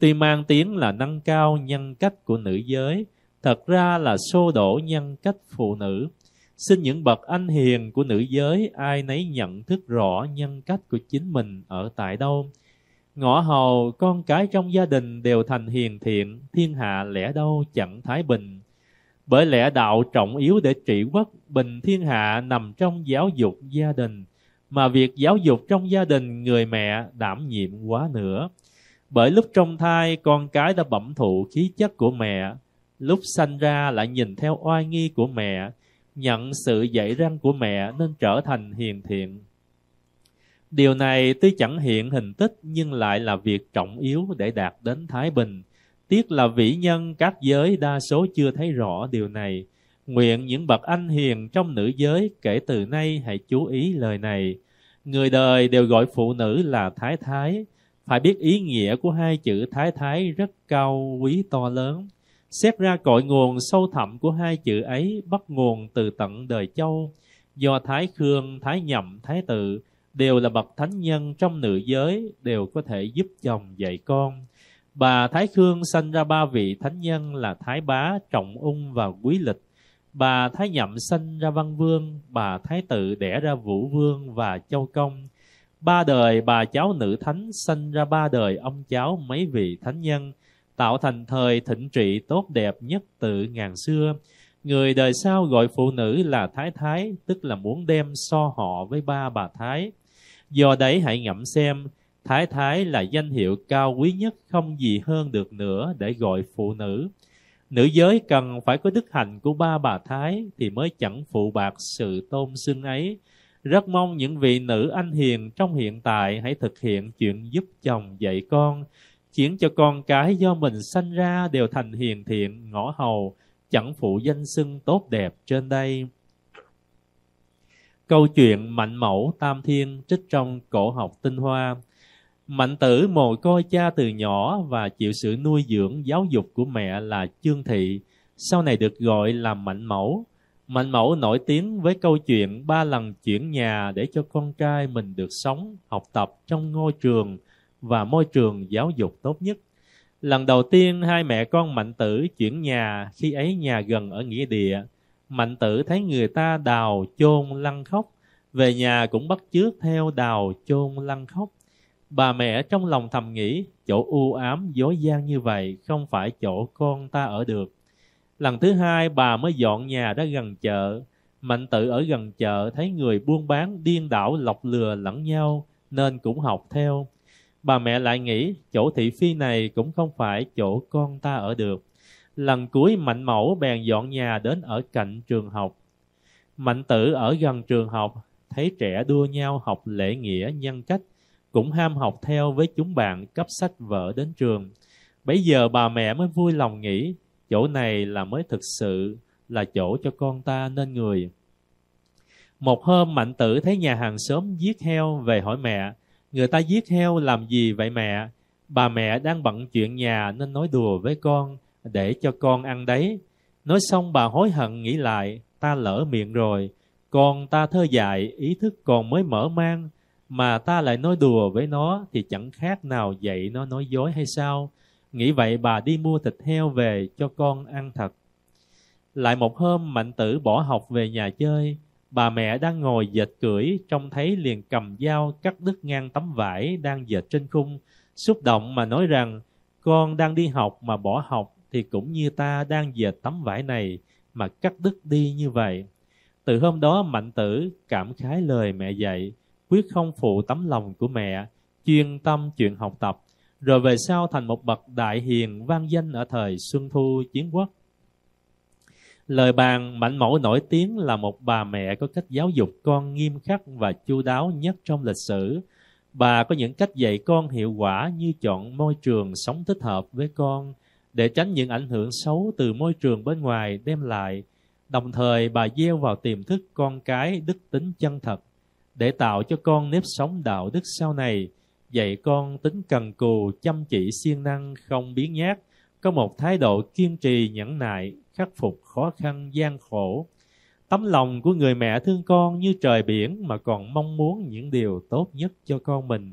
Tuy mang tiếng là nâng cao nhân cách của nữ giới, thật ra là xô đổ nhân cách phụ nữ. Xin những bậc anh hiền của nữ giới ai nấy nhận thức rõ nhân cách của chính mình ở tại đâu. Ngõ hầu con cái trong gia đình đều thành hiền thiện, thiên hạ lẽ đâu chẳng thái bình. Bởi lẽ đạo trọng yếu để trị quốc bình thiên hạ nằm trong giáo dục gia đình, mà việc giáo dục trong gia đình người mẹ đảm nhiệm quá nữa. Bởi lúc trong thai, con cái đã bẩm thụ khí chất của mẹ, lúc sanh ra lại nhìn theo oai nghi của mẹ, nhận sự dạy răn của mẹ nên trở thành hiền thiện. Điều này tuy chẳng hiện hình tích nhưng lại là việc trọng yếu để đạt đến thái bình. Tiếc là vĩ nhân các giới đa số chưa thấy rõ điều này. Nguyện những bậc anh hiền trong nữ giới kể từ nay hãy chú ý lời này. Người đời đều gọi phụ nữ là thái thái. Phải biết ý nghĩa của hai chữ thái thái rất cao quý to lớn. Xét ra cội nguồn sâu thẳm của hai chữ ấy bắt nguồn từ tận đời Châu. do Thái Khương, Thái Nhậm, Thái Tự đều là bậc thánh nhân trong nữ giới, đều có thể giúp chồng dạy con. Bà Thái Khương sanh ra ba vị thánh nhân là Thái Bá, Trọng Ung và Quý Lịch. Bà Thái Nhậm sanh ra Văn Vương, bà Thái Tự đẻ ra Vũ Vương và Châu Công. Ba đời bà cháu nữ thánh sanh ra ba đời ông cháu mấy vị thánh nhân, tạo thành thời thịnh trị tốt đẹp nhất từ ngàn xưa. Người đời sau gọi phụ nữ là Thái Thái, tức là muốn đem so họ với ba bà Thái. Do đấy hãy ngẫm xem, Thái Thái là danh hiệu cao quý nhất không gì hơn được nữa để gọi phụ nữ. Nữ giới cần phải có đức hạnh của ba bà Thái thì mới chẳng phụ bạc sự tôn xưng ấy. Rất mong những vị nữ anh hiền trong hiện tại hãy thực hiện chuyện giúp chồng dạy con, khiến cho con cái do mình sanh ra đều thành hiền thiện, ngõ hầu, chẳng phụ danh xưng tốt đẹp trên đây. Câu chuyện Mạnh Mẫu Tam Thiên trích trong Cổ học Tinh Hoa. Mạnh Tử mồ côi cha từ nhỏ và chịu sự nuôi dưỡng giáo dục của mẹ là Chương Thị, sau này được gọi là Mạnh Mẫu. Mạnh Mẫu nổi tiếng với câu chuyện ba lần chuyển nhà để cho con trai mình được sống, học tập trong ngôi trường và môi trường giáo dục tốt nhất. Lần đầu tiên hai mẹ con Mạnh Tử chuyển nhà, khi ấy nhà gần ở nghĩa địa. Mạnh Tử thấy người ta đào chôn lăn khóc, về nhà cũng bắt chước theo đào chôn lăn khóc. Bà mẹ trong lòng thầm nghĩ, chỗ u ám dối gian như vậy không phải chỗ con ta ở được. Lần thứ hai bà mới dọn nhà ra gần chợ. Mạnh Tử ở gần chợ thấy người buôn bán điên đảo lọc lừa lẫn nhau nên cũng học theo. Bà mẹ lại nghĩ, chỗ thị phi này cũng không phải chỗ con ta ở được. Lần cuối Mạnh Mẫu bèn dọn nhà đến ở cạnh trường học. Mạnh Tử ở gần trường học, thấy trẻ đua nhau học lễ nghĩa nhân cách, cũng ham học theo với chúng bạn cấp sách vở đến trường. Bấy giờ bà mẹ mới vui lòng nghĩ, chỗ này là mới thực sự là chỗ cho con ta nên người. Một hôm Mạnh Tử thấy nhà hàng xóm giết heo, về hỏi mẹ, người ta giết heo làm gì vậy mẹ? Bà mẹ đang bận chuyện nhà nên nói đùa với con, để cho con ăn đấy. Nói xong bà hối hận nghĩ lại, ta lỡ miệng rồi, con ta thơ dại, ý thức còn mới mở mang, mà ta lại nói đùa với nó thì chẳng khác nào dạy nó nói dối hay sao? Nghĩ vậy bà đi mua thịt heo về cho con ăn thật. Lại một hôm Mạnh Tử bỏ học về nhà chơi. Bà mẹ đang ngồi dệt cưỡi, trông thấy liền cầm dao cắt đứt ngang tấm vải đang dệt trên khung, xúc động mà nói rằng, con đang đi học mà bỏ học thì cũng như ta đang dệt tấm vải này mà cắt đứt đi như vậy. Từ hôm đó Mạnh Tử cảm khái lời mẹ dạy, quyết không phụ tấm lòng của mẹ, chuyên tâm chuyện học tập, rồi về sau thành một bậc đại hiền vang danh ở thời Xuân Thu Chiến Quốc. Lời bàn Mạnh Mẫu nổi tiếng là một bà mẹ có cách giáo dục con nghiêm khắc và chu đáo nhất trong lịch sử. Bà có những cách dạy con hiệu quả như chọn môi trường sống thích hợp với con để tránh những ảnh hưởng xấu từ môi trường bên ngoài đem lại. Đồng thời bà gieo vào tiềm thức con cái đức tính chân thật để tạo cho con nếp sống đạo đức sau này, dạy con tính cần cù, chăm chỉ siêng năng, không biếng nhác, có một thái độ kiên trì nhẫn nại, khắc phục khó khăn gian khổ. Tấm lòng của người mẹ thương con như trời biển mà còn mong muốn những điều tốt nhất cho con mình,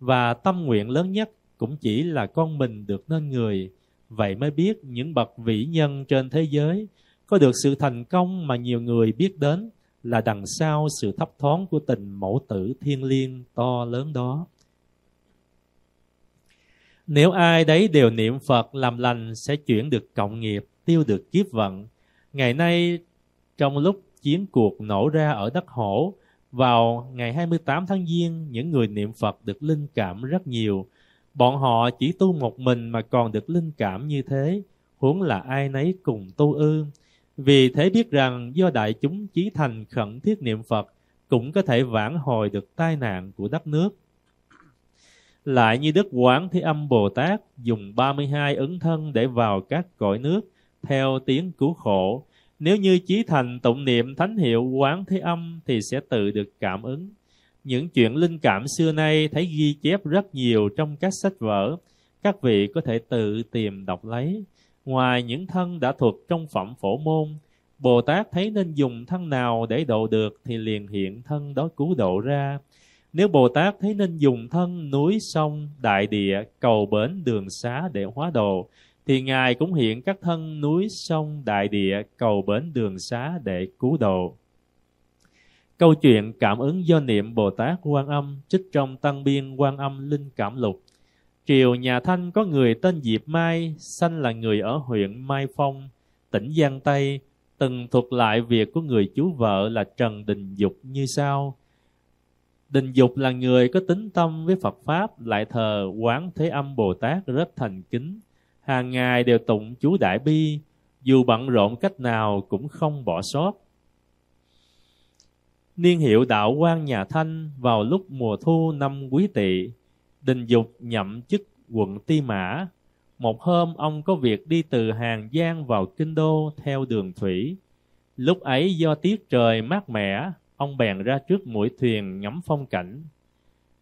và tâm nguyện lớn nhất cũng chỉ là con mình được nên người. Vậy mới biết những bậc vĩ nhân trên thế giới có được sự thành công mà nhiều người biết đến là đằng sau sự thấp thoáng của tình mẫu tử thiêng liêng to lớn đó. Nếu ai đấy đều niệm Phật làm lành sẽ chuyển được cộng nghiệp, tiêu được kiếp vận. Ngày nay, trong lúc chiến cuộc nổ ra ở đất Hổ, vào ngày hai mươi tám tháng Giêng, những người niệm Phật được linh cảm rất nhiều. Bọn họ chỉ tu một mình mà còn được linh cảm như thế, huống là ai nấy cùng tu ư. Vì thế biết rằng do đại chúng chí thành khẩn thiết niệm Phật cũng có thể vãn hồi được tai nạn của đất nước. Lại như Đức Quán Thế Âm Bồ Tát dùng ba mươi hai ứng thân để vào các cõi nước theo tiếng cứu khổ, nếu như chí thành tụng niệm thánh hiệu Quán Thế Âm thì sẽ tự được cảm ứng. Những chuyện linh cảm xưa nay thấy ghi chép rất nhiều trong các sách vở, các vị có thể tự tìm đọc lấy. Ngoài những thân đã thuộc trong phẩm Phổ Môn, Bồ Tát thấy nên dùng thân nào để độ được thì liền hiện thân đó cứu độ ra. Nếu Bồ Tát thấy nên dùng thân núi sông đại địa cầu bến đường xá để hóa độ thì Ngài cũng hiện các thân núi sông đại địa cầu bến đường xá để cứu độ. Câu chuyện cảm ứng do niệm Bồ Tát Quan Âm trích trong Tăng Biên Quan Âm Linh Cảm Lục. Triều nhà Thanh có người tên Diệp Mai, sanh là người ở huyện Mai Phong, tỉnh Giang Tây, từng thuật lại việc của người chú vợ là Trần Đình Dục như sau. Đình Dục là người có tín tâm với Phật Pháp, lại thờ Quán Thế Âm Bồ Tát rất thành kính, hàng ngày đều tụng chú Đại Bi, dù bận rộn cách nào cũng không bỏ sót. Niên hiệu đạo quan nhà Thanh vào lúc mùa thu năm Quý Tỵ, Đình Dục nhậm chức quận Ti Mã. Một hôm ông có việc đi từ Hàng Giang vào Kinh Đô theo đường thủy. Lúc ấy do tiết trời mát mẻ, ông bèn ra trước mũi thuyền ngắm phong cảnh.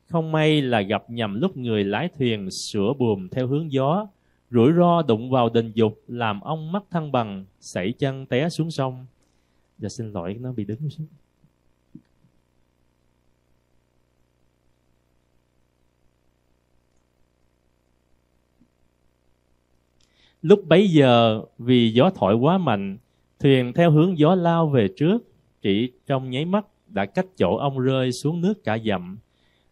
Không may là gặp nhầm lúc người lái thuyền sửa buồm theo hướng gió, rủi ro đụng vào Đình Dục làm ông mất thăng bằng, sẩy chân té xuống sông. Dạ xin lỗi, nó bị đứng xuống. Lúc bấy giờ vì gió thổi quá mạnh, thuyền theo hướng gió lao về trước, chỉ trong nháy mắt đã cách chỗ ông rơi xuống nước cả dặm.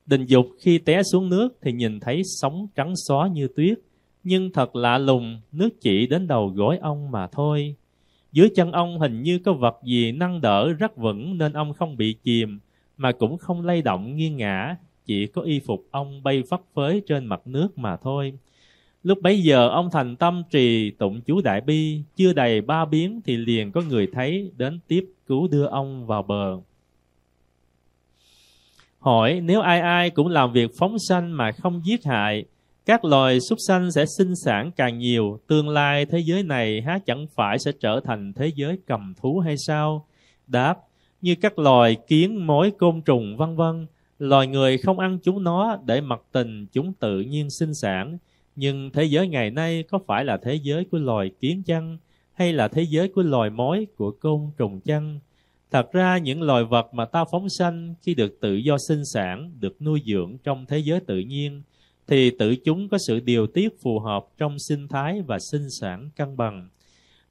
Đình Dục khi té xuống nước thì nhìn thấy sóng trắng xóa như tuyết, nhưng thật lạ lùng, nước chỉ đến đầu gối ông mà thôi. Dưới chân ông hình như có vật gì nâng đỡ rất vững nên ông không bị chìm, mà cũng không lay động nghiêng ngã, chỉ có y phục ông bay phất phới trên mặt nước mà thôi. Lúc bấy giờ ông thành tâm trì tụng chú Đại Bi, chưa đầy ba biến thì liền có người thấy đến tiếp cứu đưa ông vào bờ. Hỏi nếu ai ai cũng làm việc phóng sanh mà không giết hại, các loài súc sanh sẽ sinh sản càng nhiều, tương lai thế giới này há chẳng phải sẽ trở thành thế giới cầm thú hay sao? Đáp, như các loài kiến, mối, côn trùng vân vân, loài người không ăn chúng nó để mặc tình chúng tự nhiên sinh sản. Nhưng thế giới ngày nay có phải là thế giới của loài kiến chăng, hay là thế giới của loài mối, của côn trùng chăng? Thật ra những loài vật mà ta phóng sanh khi được tự do sinh sản, được nuôi dưỡng trong thế giới tự nhiên, thì tự chúng có sự điều tiết phù hợp trong sinh thái và sinh sản cân bằng.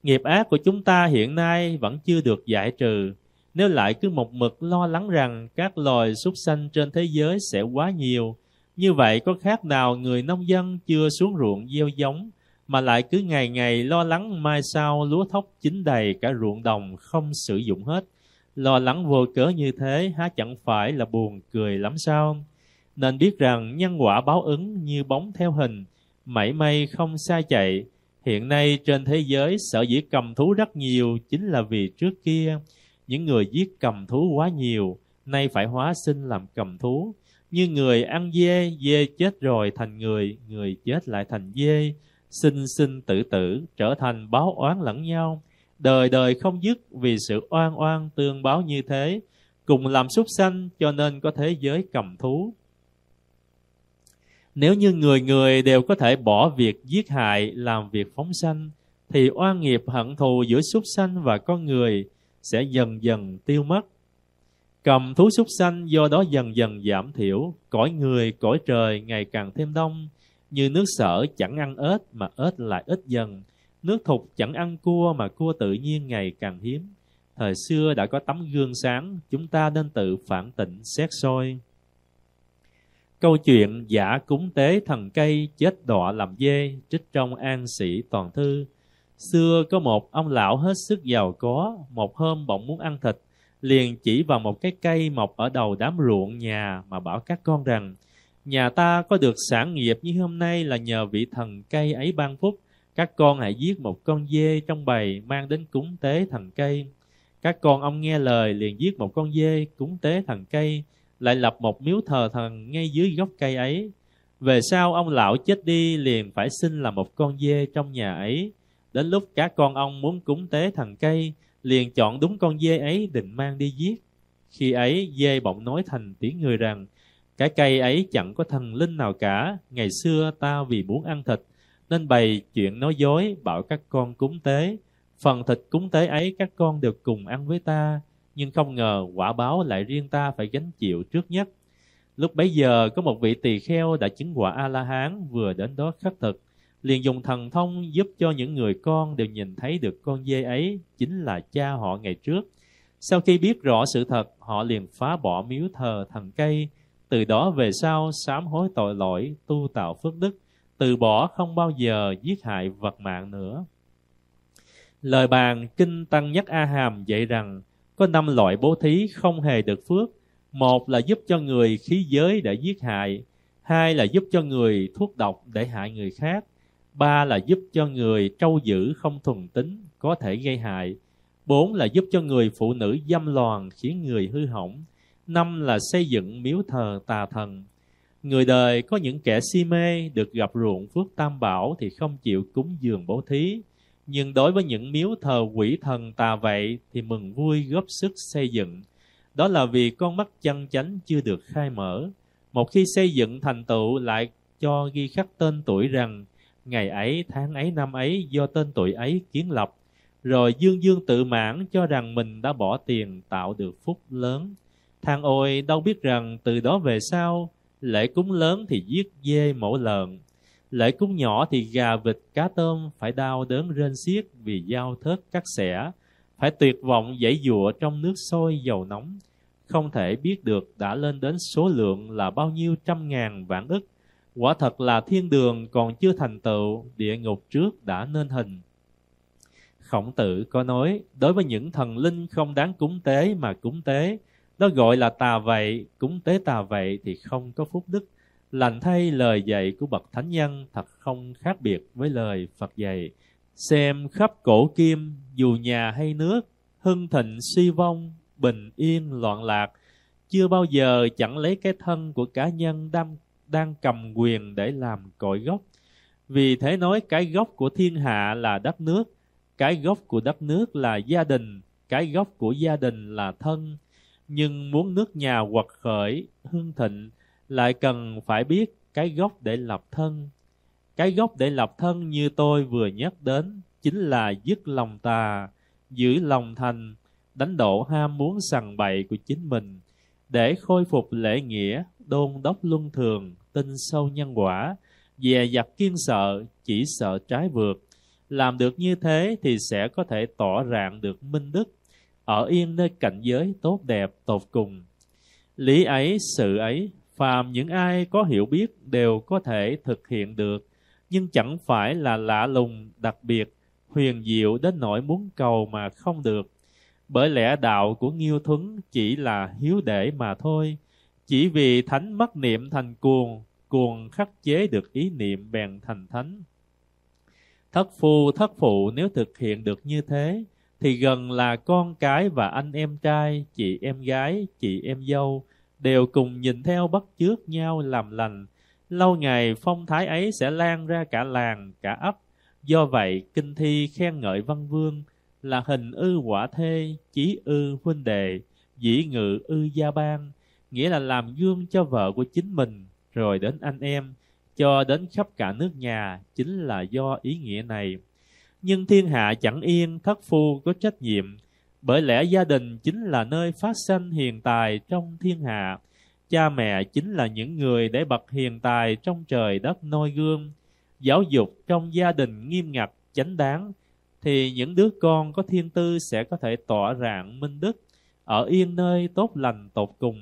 Nghiệp ác của chúng ta hiện nay vẫn chưa được giải trừ. Nếu lại cứ một mực lo lắng rằng các loài súc sanh trên thế giới sẽ quá nhiều, như vậy có khác nào người nông dân chưa xuống ruộng gieo giống mà lại cứ ngày ngày lo lắng mai sau lúa thóc chín đầy cả ruộng đồng không sử dụng hết. Lo lắng vô cớ như thế há chẳng phải là buồn cười lắm sao? Nên biết rằng nhân quả báo ứng như bóng theo hình, mảy may không xa chạy. Hiện nay trên thế giới sở dĩ cầm thú rất nhiều chính là vì trước kia những người giết cầm thú quá nhiều, nay phải hóa sinh làm cầm thú. Như người ăn dê, dê chết rồi thành người, người chết lại thành dê, sinh sinh tử tử, trở thành báo oán lẫn nhau, đời đời không dứt vì sự oan oan tương báo như thế, cùng làm súc sanh cho nên có thế giới cầm thú. Nếu như người người đều có thể bỏ việc giết hại, làm việc phóng sanh, thì oan nghiệp hận thù giữa súc sanh và con người sẽ dần dần tiêu mất. Cầm thú súc sanh do đó dần dần giảm thiểu, cõi người, cõi trời ngày càng thêm đông. Như nước Sở chẳng ăn ếch mà ếch lại ít dần, nước Thục chẳng ăn cua mà cua tự nhiên ngày càng hiếm. Thời xưa đã có tấm gương sáng, chúng ta nên tự phản tỉnh xét soi. Câu chuyện giả cúng tế thần cây chết đọa làm dê, trích trong An Sĩ Toàn Thư. Xưa có một ông lão hết sức giàu có, một hôm bỗng muốn ăn thịt, liền chỉ vào một cái cây mọc ở đầu đám ruộng nhà mà bảo các con rằng: nhà ta có được sản nghiệp như hôm nay là nhờ vị thần cây ấy ban phúc. Các con hãy giết một con dê trong bầy mang đến cúng tế thần cây. Các con ông nghe lời liền giết một con dê cúng tế thần cây, lại lập một miếu thờ thần ngay dưới gốc cây ấy. Về sau ông lão chết đi liền phải sinh là một con dê trong nhà ấy. Đến lúc các con ông muốn cúng tế thần cây, liền chọn đúng con dê ấy định mang đi giết. Khi ấy dê bỗng nói thành tiếng người rằng: cái cây ấy chẳng có thần linh nào cả, ngày xưa ta vì muốn ăn thịt nên bày chuyện nói dối bảo các con cúng tế, Phần thịt cúng tế ấy các con đều cùng ăn với ta, nhưng không ngờ quả báo lại riêng ta phải gánh chịu trước nhất. Lúc bấy giờ có một vị tỳ kheo đã chứng quả A-la-hán vừa đến đó khất thực, liền dùng thần thông giúp cho những người con đều nhìn thấy được con dê ấy chính là cha họ ngày trước. Sau khi biết rõ sự thật, họ liền phá bỏ miếu thờ thần cây. Từ đó về sau sám hối tội lỗi, tu tạo phước đức, từ bỏ không bao giờ giết hại vật mạng nữa. Lời bàn Kinh Tăng Nhất A Hàm dạy rằng có năm loại bố thí không hề được phước. Một là giúp cho người khí giới để giết hại. Hai là giúp cho người thuốc độc để hại người khác. Ba là giúp cho người trâu dữ không thuần tính có thể gây hại. Bốn là giúp cho người phụ nữ dâm loạn khiến người hư hỏng. Năm là xây dựng miếu thờ tà thần. Người đời có những kẻ si mê được gặp ruộng phước tam bảo thì không chịu cúng dường bố thí. Nhưng đối với những miếu thờ quỷ thần tà vậy thì mừng vui góp sức xây dựng. Đó là vì con mắt chân chánh chưa được khai mở. Một khi xây dựng thành tựu lại cho ghi khắc tên tuổi rằng ngày ấy, tháng ấy, năm ấy do tên tuổi ấy kiến lập. Rồi dương dương tự mãn cho rằng mình đã bỏ tiền tạo được phúc lớn. Than ôi đâu biết rằng từ đó về sau lễ cúng lớn thì giết dê mổ lợn, lễ cúng nhỏ thì gà vịt cá tôm phải đau đớn rên xiết vì dao thớt cắt xẻ, phải tuyệt vọng giãy giụa trong nước sôi dầu nóng, không thể biết được đã lên đến số lượng là bao nhiêu trăm ngàn vạn ức. Quả thật là thiên đường còn chưa thành tựu, địa ngục trước đã nên hình. Khổng Tử có nói, đối với những thần linh không đáng cúng tế mà cúng tế, đó gọi là tà vậy, cúng tế tà vậy thì không có phúc đức. Lành thay lời dạy của bậc thánh nhân thật không khác biệt với lời Phật dạy. Xem khắp cổ kim, dù nhà hay nước, hưng thịnh suy vong, bình yên loạn lạc. Chưa bao giờ chẳng lấy cái thân của cá nhân đang, đang cầm quyền để làm cội gốc. Vì thế nói cái gốc của thiên hạ là đất nước, cái gốc của đất nước là gia đình, cái gốc của gia đình là thân. Nhưng muốn nước nhà quật khởi, hưng thịnh, lại cần phải biết cái gốc để lập thân. Cái gốc để lập thân như tôi vừa nhắc đến, chính là dứt lòng tà, giữ lòng thành, đánh đổ ham muốn sằng bậy của chính mình, để khôi phục lễ nghĩa, đôn đốc luân thường, tin sâu nhân quả, dè dặt kiên sợ, chỉ sợ trái vượt. Làm được như thế thì sẽ có thể tỏ rạng được minh đức, ở yên nơi cảnh giới tốt đẹp tột cùng. Lý ấy, sự ấy, phàm những ai có hiểu biết đều có thể thực hiện được, nhưng chẳng phải là lạ lùng, đặc biệt, huyền diệu đến nỗi muốn cầu mà không được. Bởi lẽ đạo của Nghiêu Thuấn chỉ là hiếu để mà thôi. Chỉ vì thánh mất niệm thành cuồng, cuồng khắc chế được ý niệm bèn thành thánh. Thất phu, thất phụ nếu thực hiện được như thế, thì gần là con cái và anh em trai, chị em gái, chị em dâu, đều cùng nhìn theo bắt chước nhau làm lành. Lâu ngày phong thái ấy sẽ lan ra cả làng, cả ấp. Do vậy, Kinh Thi khen ngợi Văn Vương là hình ư quả thê, chí ư huynh đệ, dĩ ngự ư gia bang, nghĩa là làm gương cho vợ của chính mình, rồi đến anh em, cho đến khắp cả nước nhà, chính là do ý nghĩa này. Nhưng thiên hạ chẳng yên, thất phu có trách nhiệm. Bởi lẽ gia đình chính là nơi phát sanh hiền tài trong thiên hạ. Cha mẹ chính là những người để bậc hiền tài trong trời đất noi gương. Giáo dục trong gia đình nghiêm ngặt, chánh đáng, thì những đứa con có thiên tư sẽ có thể tỏa rạng minh đức, ở yên nơi tốt lành tột cùng.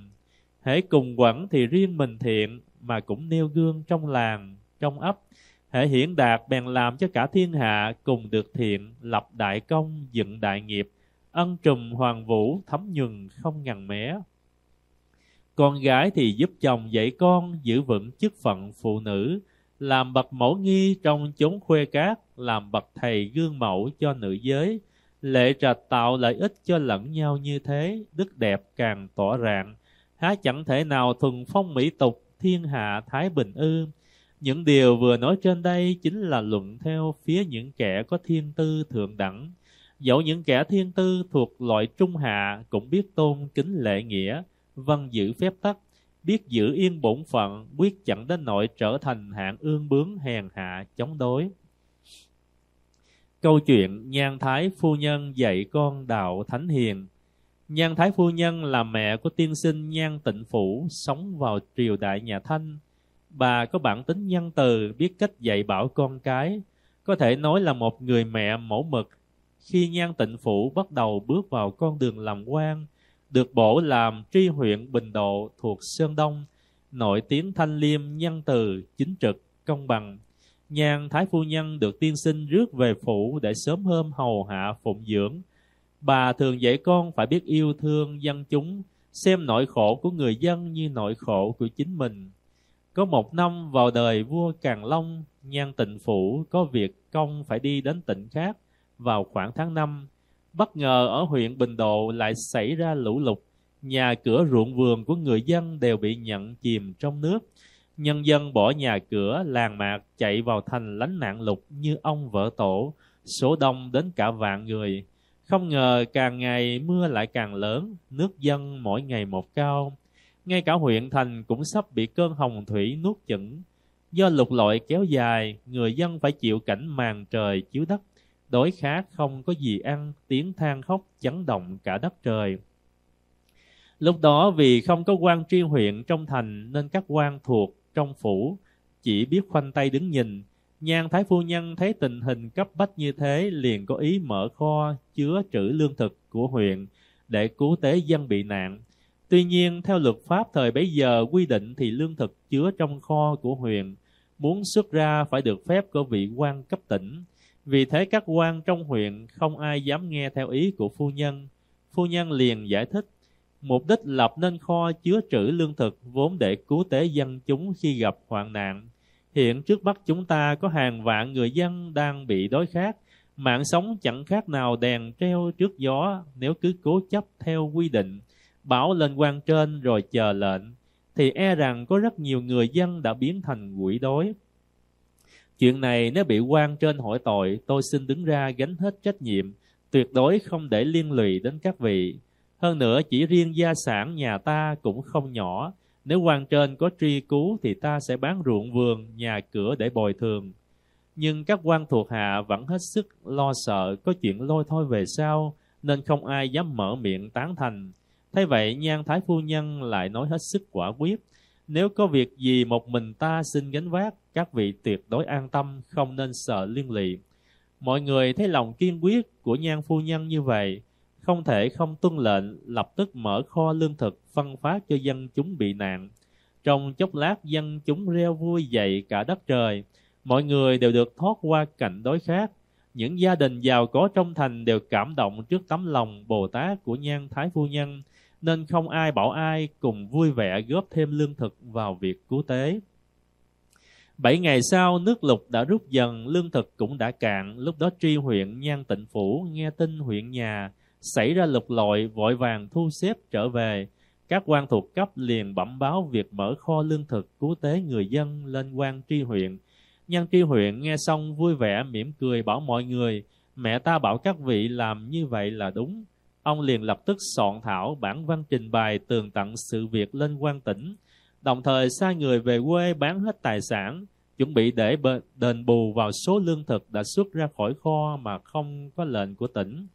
Hễ cùng quẩn thì riêng mình thiện, mà cũng nêu gương trong làng, trong ấp. Hễ hiển đạt bèn làm cho cả thiên hạ cùng được thiện, lập đại công, dựng đại nghiệp, ân trùm hoàng vũ, thấm nhuần không ngần mẻ. Con gái thì giúp chồng dạy con, giữ vững chức phận phụ nữ, làm bậc mẫu nghi trong chốn khuê cát, làm bậc thầy gương mẫu cho nữ giới. Lệ trạch tạo lợi ích cho lẫn nhau như thế, đức đẹp càng tỏ rạng. Há chẳng thể nào thuần phong mỹ tục, thiên hạ thái bình ư? Những điều vừa nói trên đây chính là luận theo phía những kẻ có thiên tư thượng đẳng. Dẫu những kẻ thiên tư thuộc loại trung hạ cũng biết tôn kính lễ nghĩa, văn giữ phép tắc, biết giữ yên bổn phận, quyết chẳng đến nỗi trở thành hạng ương bướng hèn hạ chống đối. Câu chuyện Nhan Thái Phu Nhân dạy con đạo Thánh Hiền. Nhan Thái Phu Nhân là mẹ của tiên sinh Nhan Tịnh Phủ, sống vào triều đại nhà Thanh. Bà có bản tính nhân từ, biết cách dạy bảo con cái, có thể nói là một người mẹ mẫu mực. Khi Nhan Tịnh Phủ bắt đầu bước vào con đường làm quan, được bổ làm tri huyện Bình Độ thuộc Sơn Đông, nổi tiếng thanh liêm, nhân từ, chính trực, công bằng. Nhan Thái Phu Nhân được tiên sinh rước về phủ để sớm hôm hầu hạ phụng dưỡng. Bà thường dạy con phải biết yêu thương dân chúng, xem nỗi khổ của người dân như nỗi khổ của chính mình. Có một năm vào đời vua Càn Long, Nhan Tịnh Phủ có việc công phải đi đến tỉnh khác vào khoảng tháng năm. Bất ngờ ở huyện Bình Độ lại xảy ra lũ lụt, nhà cửa ruộng vườn của người dân đều bị nhận chìm trong nước. Nhân dân bỏ nhà cửa, làng mạc chạy vào thành lánh nạn lụt như ông vỡ tổ, số đông đến cả vạn người. Không ngờ càng ngày mưa lại càng lớn, nước dâng mỗi ngày một cao. Ngay cả huyện thành cũng sắp bị cơn hồng thủy nuốt chửng. Do lục lọi kéo dài, người dân phải chịu cảnh màn trời chiếu đất, đói khát không có gì ăn, tiếng than khóc chấn động cả đất trời. Lúc đó vì không có quan tri huyện trong thành nên các quan thuộc trong phủ chỉ biết khoanh tay đứng nhìn. Nhan Thái Phu Nhân thấy tình hình cấp bách như thế liền có ý mở kho chứa trữ lương thực của huyện để cứu tế dân bị nạn. Tuy nhiên theo luật pháp thời bấy giờ quy định thì lương thực chứa trong kho của huyện muốn xuất ra phải được phép của vị quan cấp tỉnh. Vì thế các quan trong huyện không ai dám nghe theo ý của phu nhân. Phu nhân liền giải thích mục đích lập nên kho chứa trữ lương thực vốn để cứu tế dân chúng khi gặp hoạn nạn. Hiện trước mắt chúng ta có hàng vạn người dân đang bị đói khát, mạng sống chẳng khác nào đèn treo trước gió. Nếu cứ cố chấp theo quy định, báo lên quan trên rồi chờ lệnh, thì e rằng có rất nhiều người dân đã biến thành quỷ đói. Chuyện này nếu bị quan trên hỏi tội, tôi xin đứng ra gánh hết trách nhiệm, tuyệt đối không để liên lụy đến các vị. Hơn nữa chỉ riêng gia sản nhà ta cũng không nhỏ, nếu quan trên có truy cứu thì ta sẽ bán ruộng vườn, nhà cửa để bồi thường. Nhưng các quan thuộc hạ vẫn hết sức lo sợ có chuyện lôi thôi về sau, nên không ai dám mở miệng tán thành. Thế vậy Nhan Thái Phu Nhân lại nói hết sức quả quyết, nếu có việc gì một mình ta xin gánh vác, các vị tuyệt đối an tâm, không nên sợ liên lụy. Mọi người thấy lòng kiên quyết của Nhan Phu Nhân như vậy, không thể không tuân lệnh, lập tức mở kho lương thực phân phát cho dân chúng bị nạn. Trong chốc lát dân chúng reo vui dậy cả đất trời, mọi người đều được thoát qua cảnh đói khát. Những gia đình giàu có trong thành đều cảm động trước tấm lòng Bồ Tát của Nhan Thái Phu Nhân, nên không ai bảo ai, cùng vui vẻ góp thêm lương thực vào việc cứu tế. Bảy ngày sau nước lục đã rút dần, lương thực cũng đã cạn. Lúc đó tri huyện Nhan Tịnh Phủ nghe tin huyện nhà xảy ra lục lọi, vội vàng thu xếp trở về. Các quan thuộc cấp liền bẩm báo việc mở kho lương thực cứu tế người dân lên quan tri huyện. Nhan tri huyện nghe xong vui vẻ mỉm cười bảo mọi người, mẹ ta bảo các vị làm như vậy là đúng. Ông liền lập tức soạn thảo bản văn trình bày tường tận sự việc lên quan tỉnh, đồng thời sai người về quê bán hết tài sản, chuẩn bị để đền bù vào số lương thực đã xuất ra khỏi kho mà không có lệnh của tỉnh.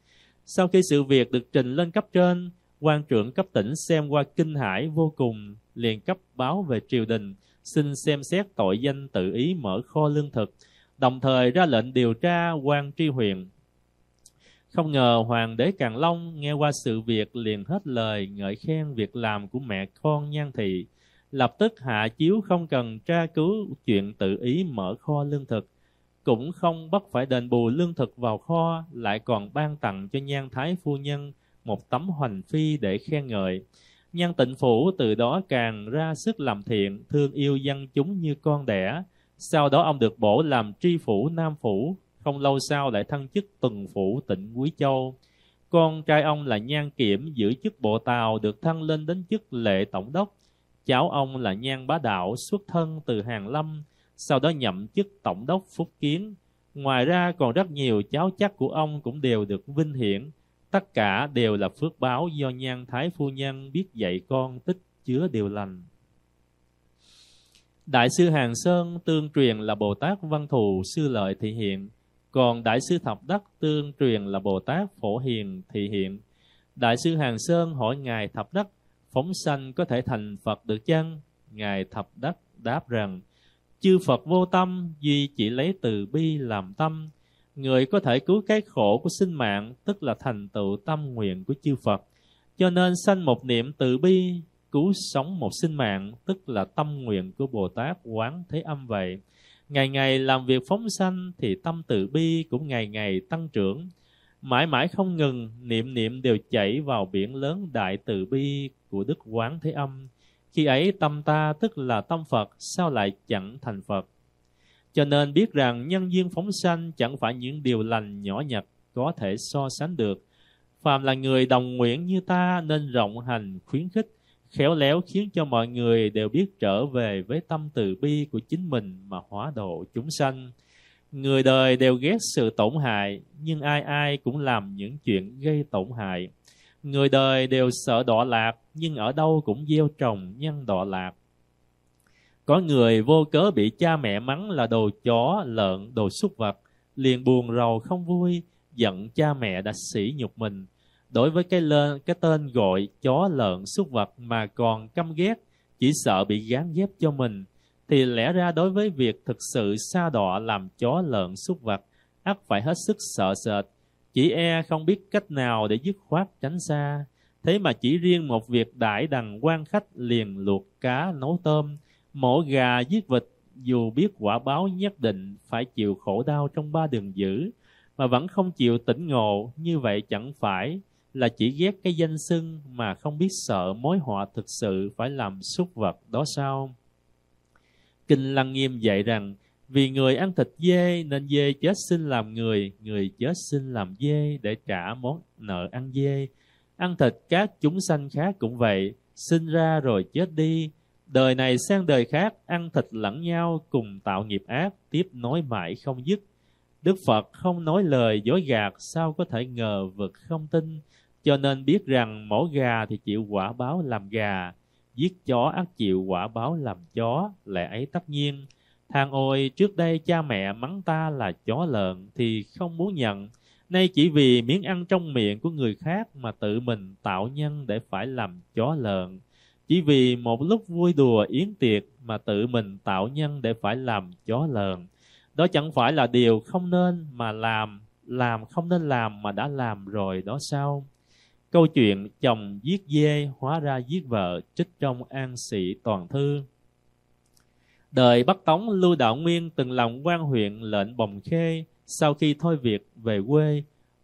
Sau khi sự việc được trình lên cấp trên, quan trưởng cấp tỉnh xem qua kinh hãi vô cùng, liền cấp báo về triều đình, xin xem xét tội danh tự ý mở kho lương thực, đồng thời ra lệnh điều tra quan tri huyện. Không ngờ hoàng đế Càn Long nghe qua sự việc liền hết lời ngợi khen việc làm của mẹ con Nhan thị, lập tức hạ chiếu không cần tra cứu chuyện tự ý mở kho lương thực, cũng không bắt phải đền bù lương thực vào kho, lại còn ban tặng cho Nhan Thái Phu Nhân một tấm hoành phi để khen ngợi. Nhan Tịnh Phủ từ đó càng ra sức làm thiện, thương yêu dân chúng như con đẻ. Sau đó ông được bổ làm tri phủ Nam Phủ, không lâu sau lại thăng chức tuần phủ tỉnh Quý Châu. Con trai ông là Nhan Kiểm giữ chức bộ Tàu, được thăng lên đến chức lệ tổng đốc. Cháu ông là Nhan Bá Đạo xuất thân từ Hàn Lâm, sau đó nhậm chức tổng đốc Phúc Kiến. Ngoài ra còn rất nhiều cháu chắt của ông cũng đều được vinh hiển. Tất cả đều là phước báo do Nhan Thái Phu Nhân biết dạy con tích chứa điều lành. Đại sư Hàn Sơn tương truyền là Bồ Tát Văn Thù Sư Lợi thị hiện. Còn Đại sư Thập Đắc tương truyền là Bồ Tát Phổ Hiền thị hiện. Đại sư Hàng Sơn hỏi Ngài Thập Đắc, phóng sanh có thể thành Phật được chăng? Ngài Thập Đắc đáp rằng, chư Phật vô tâm, duy chỉ lấy từ bi làm tâm. Người có thể cứu cái khổ của sinh mạng, tức là thành tựu tâm nguyện của chư Phật. Cho nên sanh một niệm từ bi, cứu sống một sinh mạng, tức là tâm nguyện của Bồ Tát Quán Thế Âm vậy. Ngày ngày làm việc phóng sanh thì tâm từ bi cũng ngày ngày tăng trưởng. Mãi mãi không ngừng, niệm niệm đều chảy vào biển lớn đại từ bi của Đức Quán Thế Âm. Khi ấy tâm ta, tức là tâm Phật, sao lại chẳng thành Phật? Cho nên biết rằng nhân duyên phóng sanh chẳng phải những điều lành nhỏ nhặt có thể so sánh được. Phàm là người đồng nguyện như ta nên rộng hành khuyến khích, khéo léo khiến cho mọi người đều biết trở về với tâm từ bi của chính mình mà hóa độ chúng sanh. Người đời đều ghét sự tổn hại, nhưng ai ai cũng làm những chuyện gây tổn hại. Người đời đều sợ đọa lạc, nhưng ở đâu cũng gieo trồng nhân đọa lạc. Có người vô cớ bị cha mẹ mắng là đồ chó, lợn, đồ súc vật, liền buồn rầu không vui, giận cha mẹ đã sỉ nhục mình. Đối với cái, lên, cái tên gọi chó, lợn, súc vật mà còn căm ghét, chỉ sợ bị gán ghép cho mình, thì lẽ ra đối với việc thực sự sa đọa làm chó, lợn, súc vật, ắt phải hết sức sợ sệt, chỉ e không biết cách nào để dứt khoát tránh xa. Thế mà chỉ riêng một việc đãi đằng quan khách liền luộc cá, nấu tôm, mổ gà, giết vịt, dù biết quả báo nhất định phải chịu khổ đau trong ba đường dữ, mà vẫn không chịu tỉnh ngộ. Như vậy chẳng phải là chỉ ghét cái danh xưng mà không biết sợ mối họa thực sự phải làm súc vật đó sao? Kinh Lăng Nghiêm dạy rằng, vì người ăn thịt dê nên dê chết xin làm người, người chết xin làm dê để trả món nợ ăn dê. Ăn thịt các chúng sanh khác cũng vậy, sinh ra rồi chết đi, đời này sang đời khác ăn thịt lẫn nhau, cùng tạo nghiệp ác tiếp nối mãi không dứt. Đức Phật không nói lời dối gạt, sao có thể ngờ vực không tin. Cho nên biết rằng mổ gà thì chịu quả báo làm gà, giết chó ắt chịu quả báo làm chó, lẽ ấy tất nhiên. Than ôi, trước đây cha mẹ mắng ta là chó lợn thì không muốn nhận, nay chỉ vì miếng ăn trong miệng của người khác mà tự mình tạo nhân để phải làm chó lợn, chỉ vì một lúc vui đùa yến tiệc mà tự mình tạo nhân để phải làm chó lợn. Đó chẳng phải là điều không nên mà làm, làm không nên làm mà đã làm rồi đó sao? Câu chuyện chồng giết dê hóa ra giết vợ trích trong An Sĩ Toàn Thư. Đời Bắc Tống, Lưu Đạo Nguyên từng làm quan huyện lệnh Bồng Khê. Sau khi thôi việc về quê,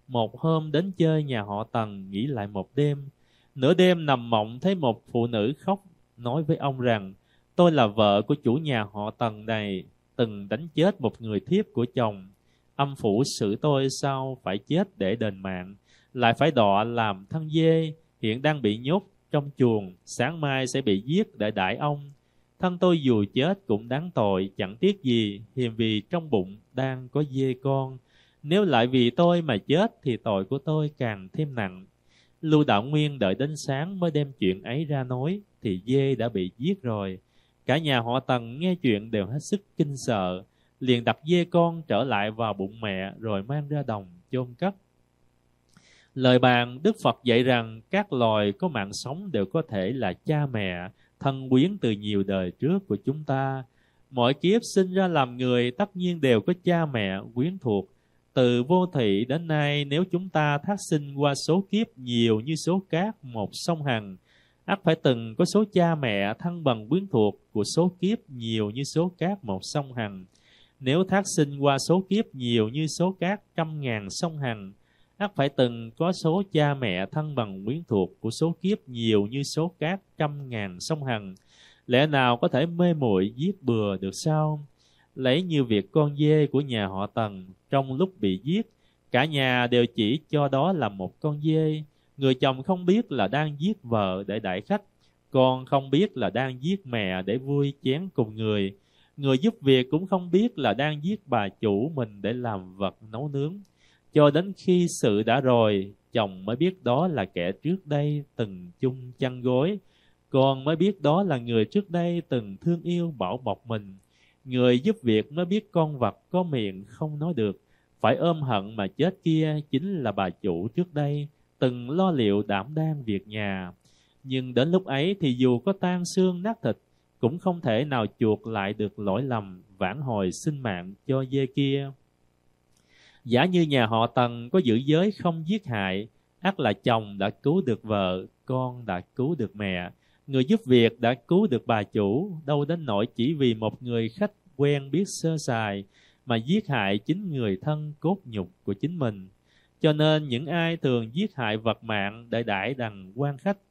một hôm đến chơi nhà họ Tần nghỉ lại một đêm. Nửa đêm nằm mộng thấy một phụ nữ khóc nói với ông rằng, tôi là vợ của chủ nhà họ Tần này, từng đánh chết một người thiếp của chồng. Âm phủ xử tôi sao phải chết để đền mạng, lại phải đọa làm thân dê, hiện đang bị nhốt trong chuồng, sáng mai sẽ bị giết để đãi ông. Thân tôi dù chết cũng đáng tội, chẳng tiếc gì, hiềm vì trong bụng đang có dê con. Nếu lại vì tôi mà chết thì tội của tôi càng thêm nặng. Lưu Đạo Nguyên đợi đến sáng mới đem chuyện ấy ra nói, thì dê đã bị giết rồi. Cả nhà họ Tần nghe chuyện đều hết sức kinh sợ, liền đặt dê con trở lại vào bụng mẹ rồi mang ra đồng chôn cất. Lời bàn, Đức Phật dạy rằng các loài có mạng sống đều có thể là cha mẹ, thân quyến từ nhiều đời trước của chúng ta. Mỗi kiếp sinh ra làm người tất nhiên đều có cha mẹ quyến thuộc. Từ vô thị đến nay, nếu chúng ta thác sinh qua số kiếp nhiều như số cát một sông Hằng, ắt phải từng có số cha mẹ thân bằng quyến thuộc của số kiếp nhiều như số cát một sông Hằng. Nếu thác sinh qua số kiếp nhiều như số cát trăm ngàn sông Hằng, ắt phải từng có số cha mẹ thân bằng quyến thuộc của số kiếp nhiều như số cát trăm ngàn sông Hằng. Lẽ nào có thể mê muội giết bừa được sao? Lấy như việc con dê của nhà họ Tần, trong lúc bị giết, cả nhà đều chỉ cho đó là một con dê. Người chồng không biết là đang giết vợ để đãi khách, con không biết là đang giết mẹ để vui chén cùng người, người giúp việc cũng không biết là đang giết bà chủ mình để làm vật nấu nướng. Cho đến khi sự đã rồi, chồng mới biết đó là kẻ trước đây từng chung chăn gối, con mới biết đó là người trước đây từng thương yêu bảo bọc mình, người giúp việc mới biết con vật có miệng không nói được, Phải ôm hận mà chết kia chính là bà chủ trước đây, từng lo liệu đảm đang việc nhà. Nhưng đến lúc ấy thì dù có tan xương nát thịt, cũng không thể nào chuộc lại được lỗi lầm, vãn hồi sinh mạng cho dê kia. Giả như nhà họ Tần có giữ giới không giết hại, ắt là chồng đã cứu được vợ, con đã cứu được mẹ, người giúp việc đã cứu được bà chủ, đâu đến nỗi chỉ vì một người khách quen biết sơ sài mà giết hại chính người thân cốt nhục của chính mình. Cho nên những ai thường giết hại vật mạng để đãi đằng quan khách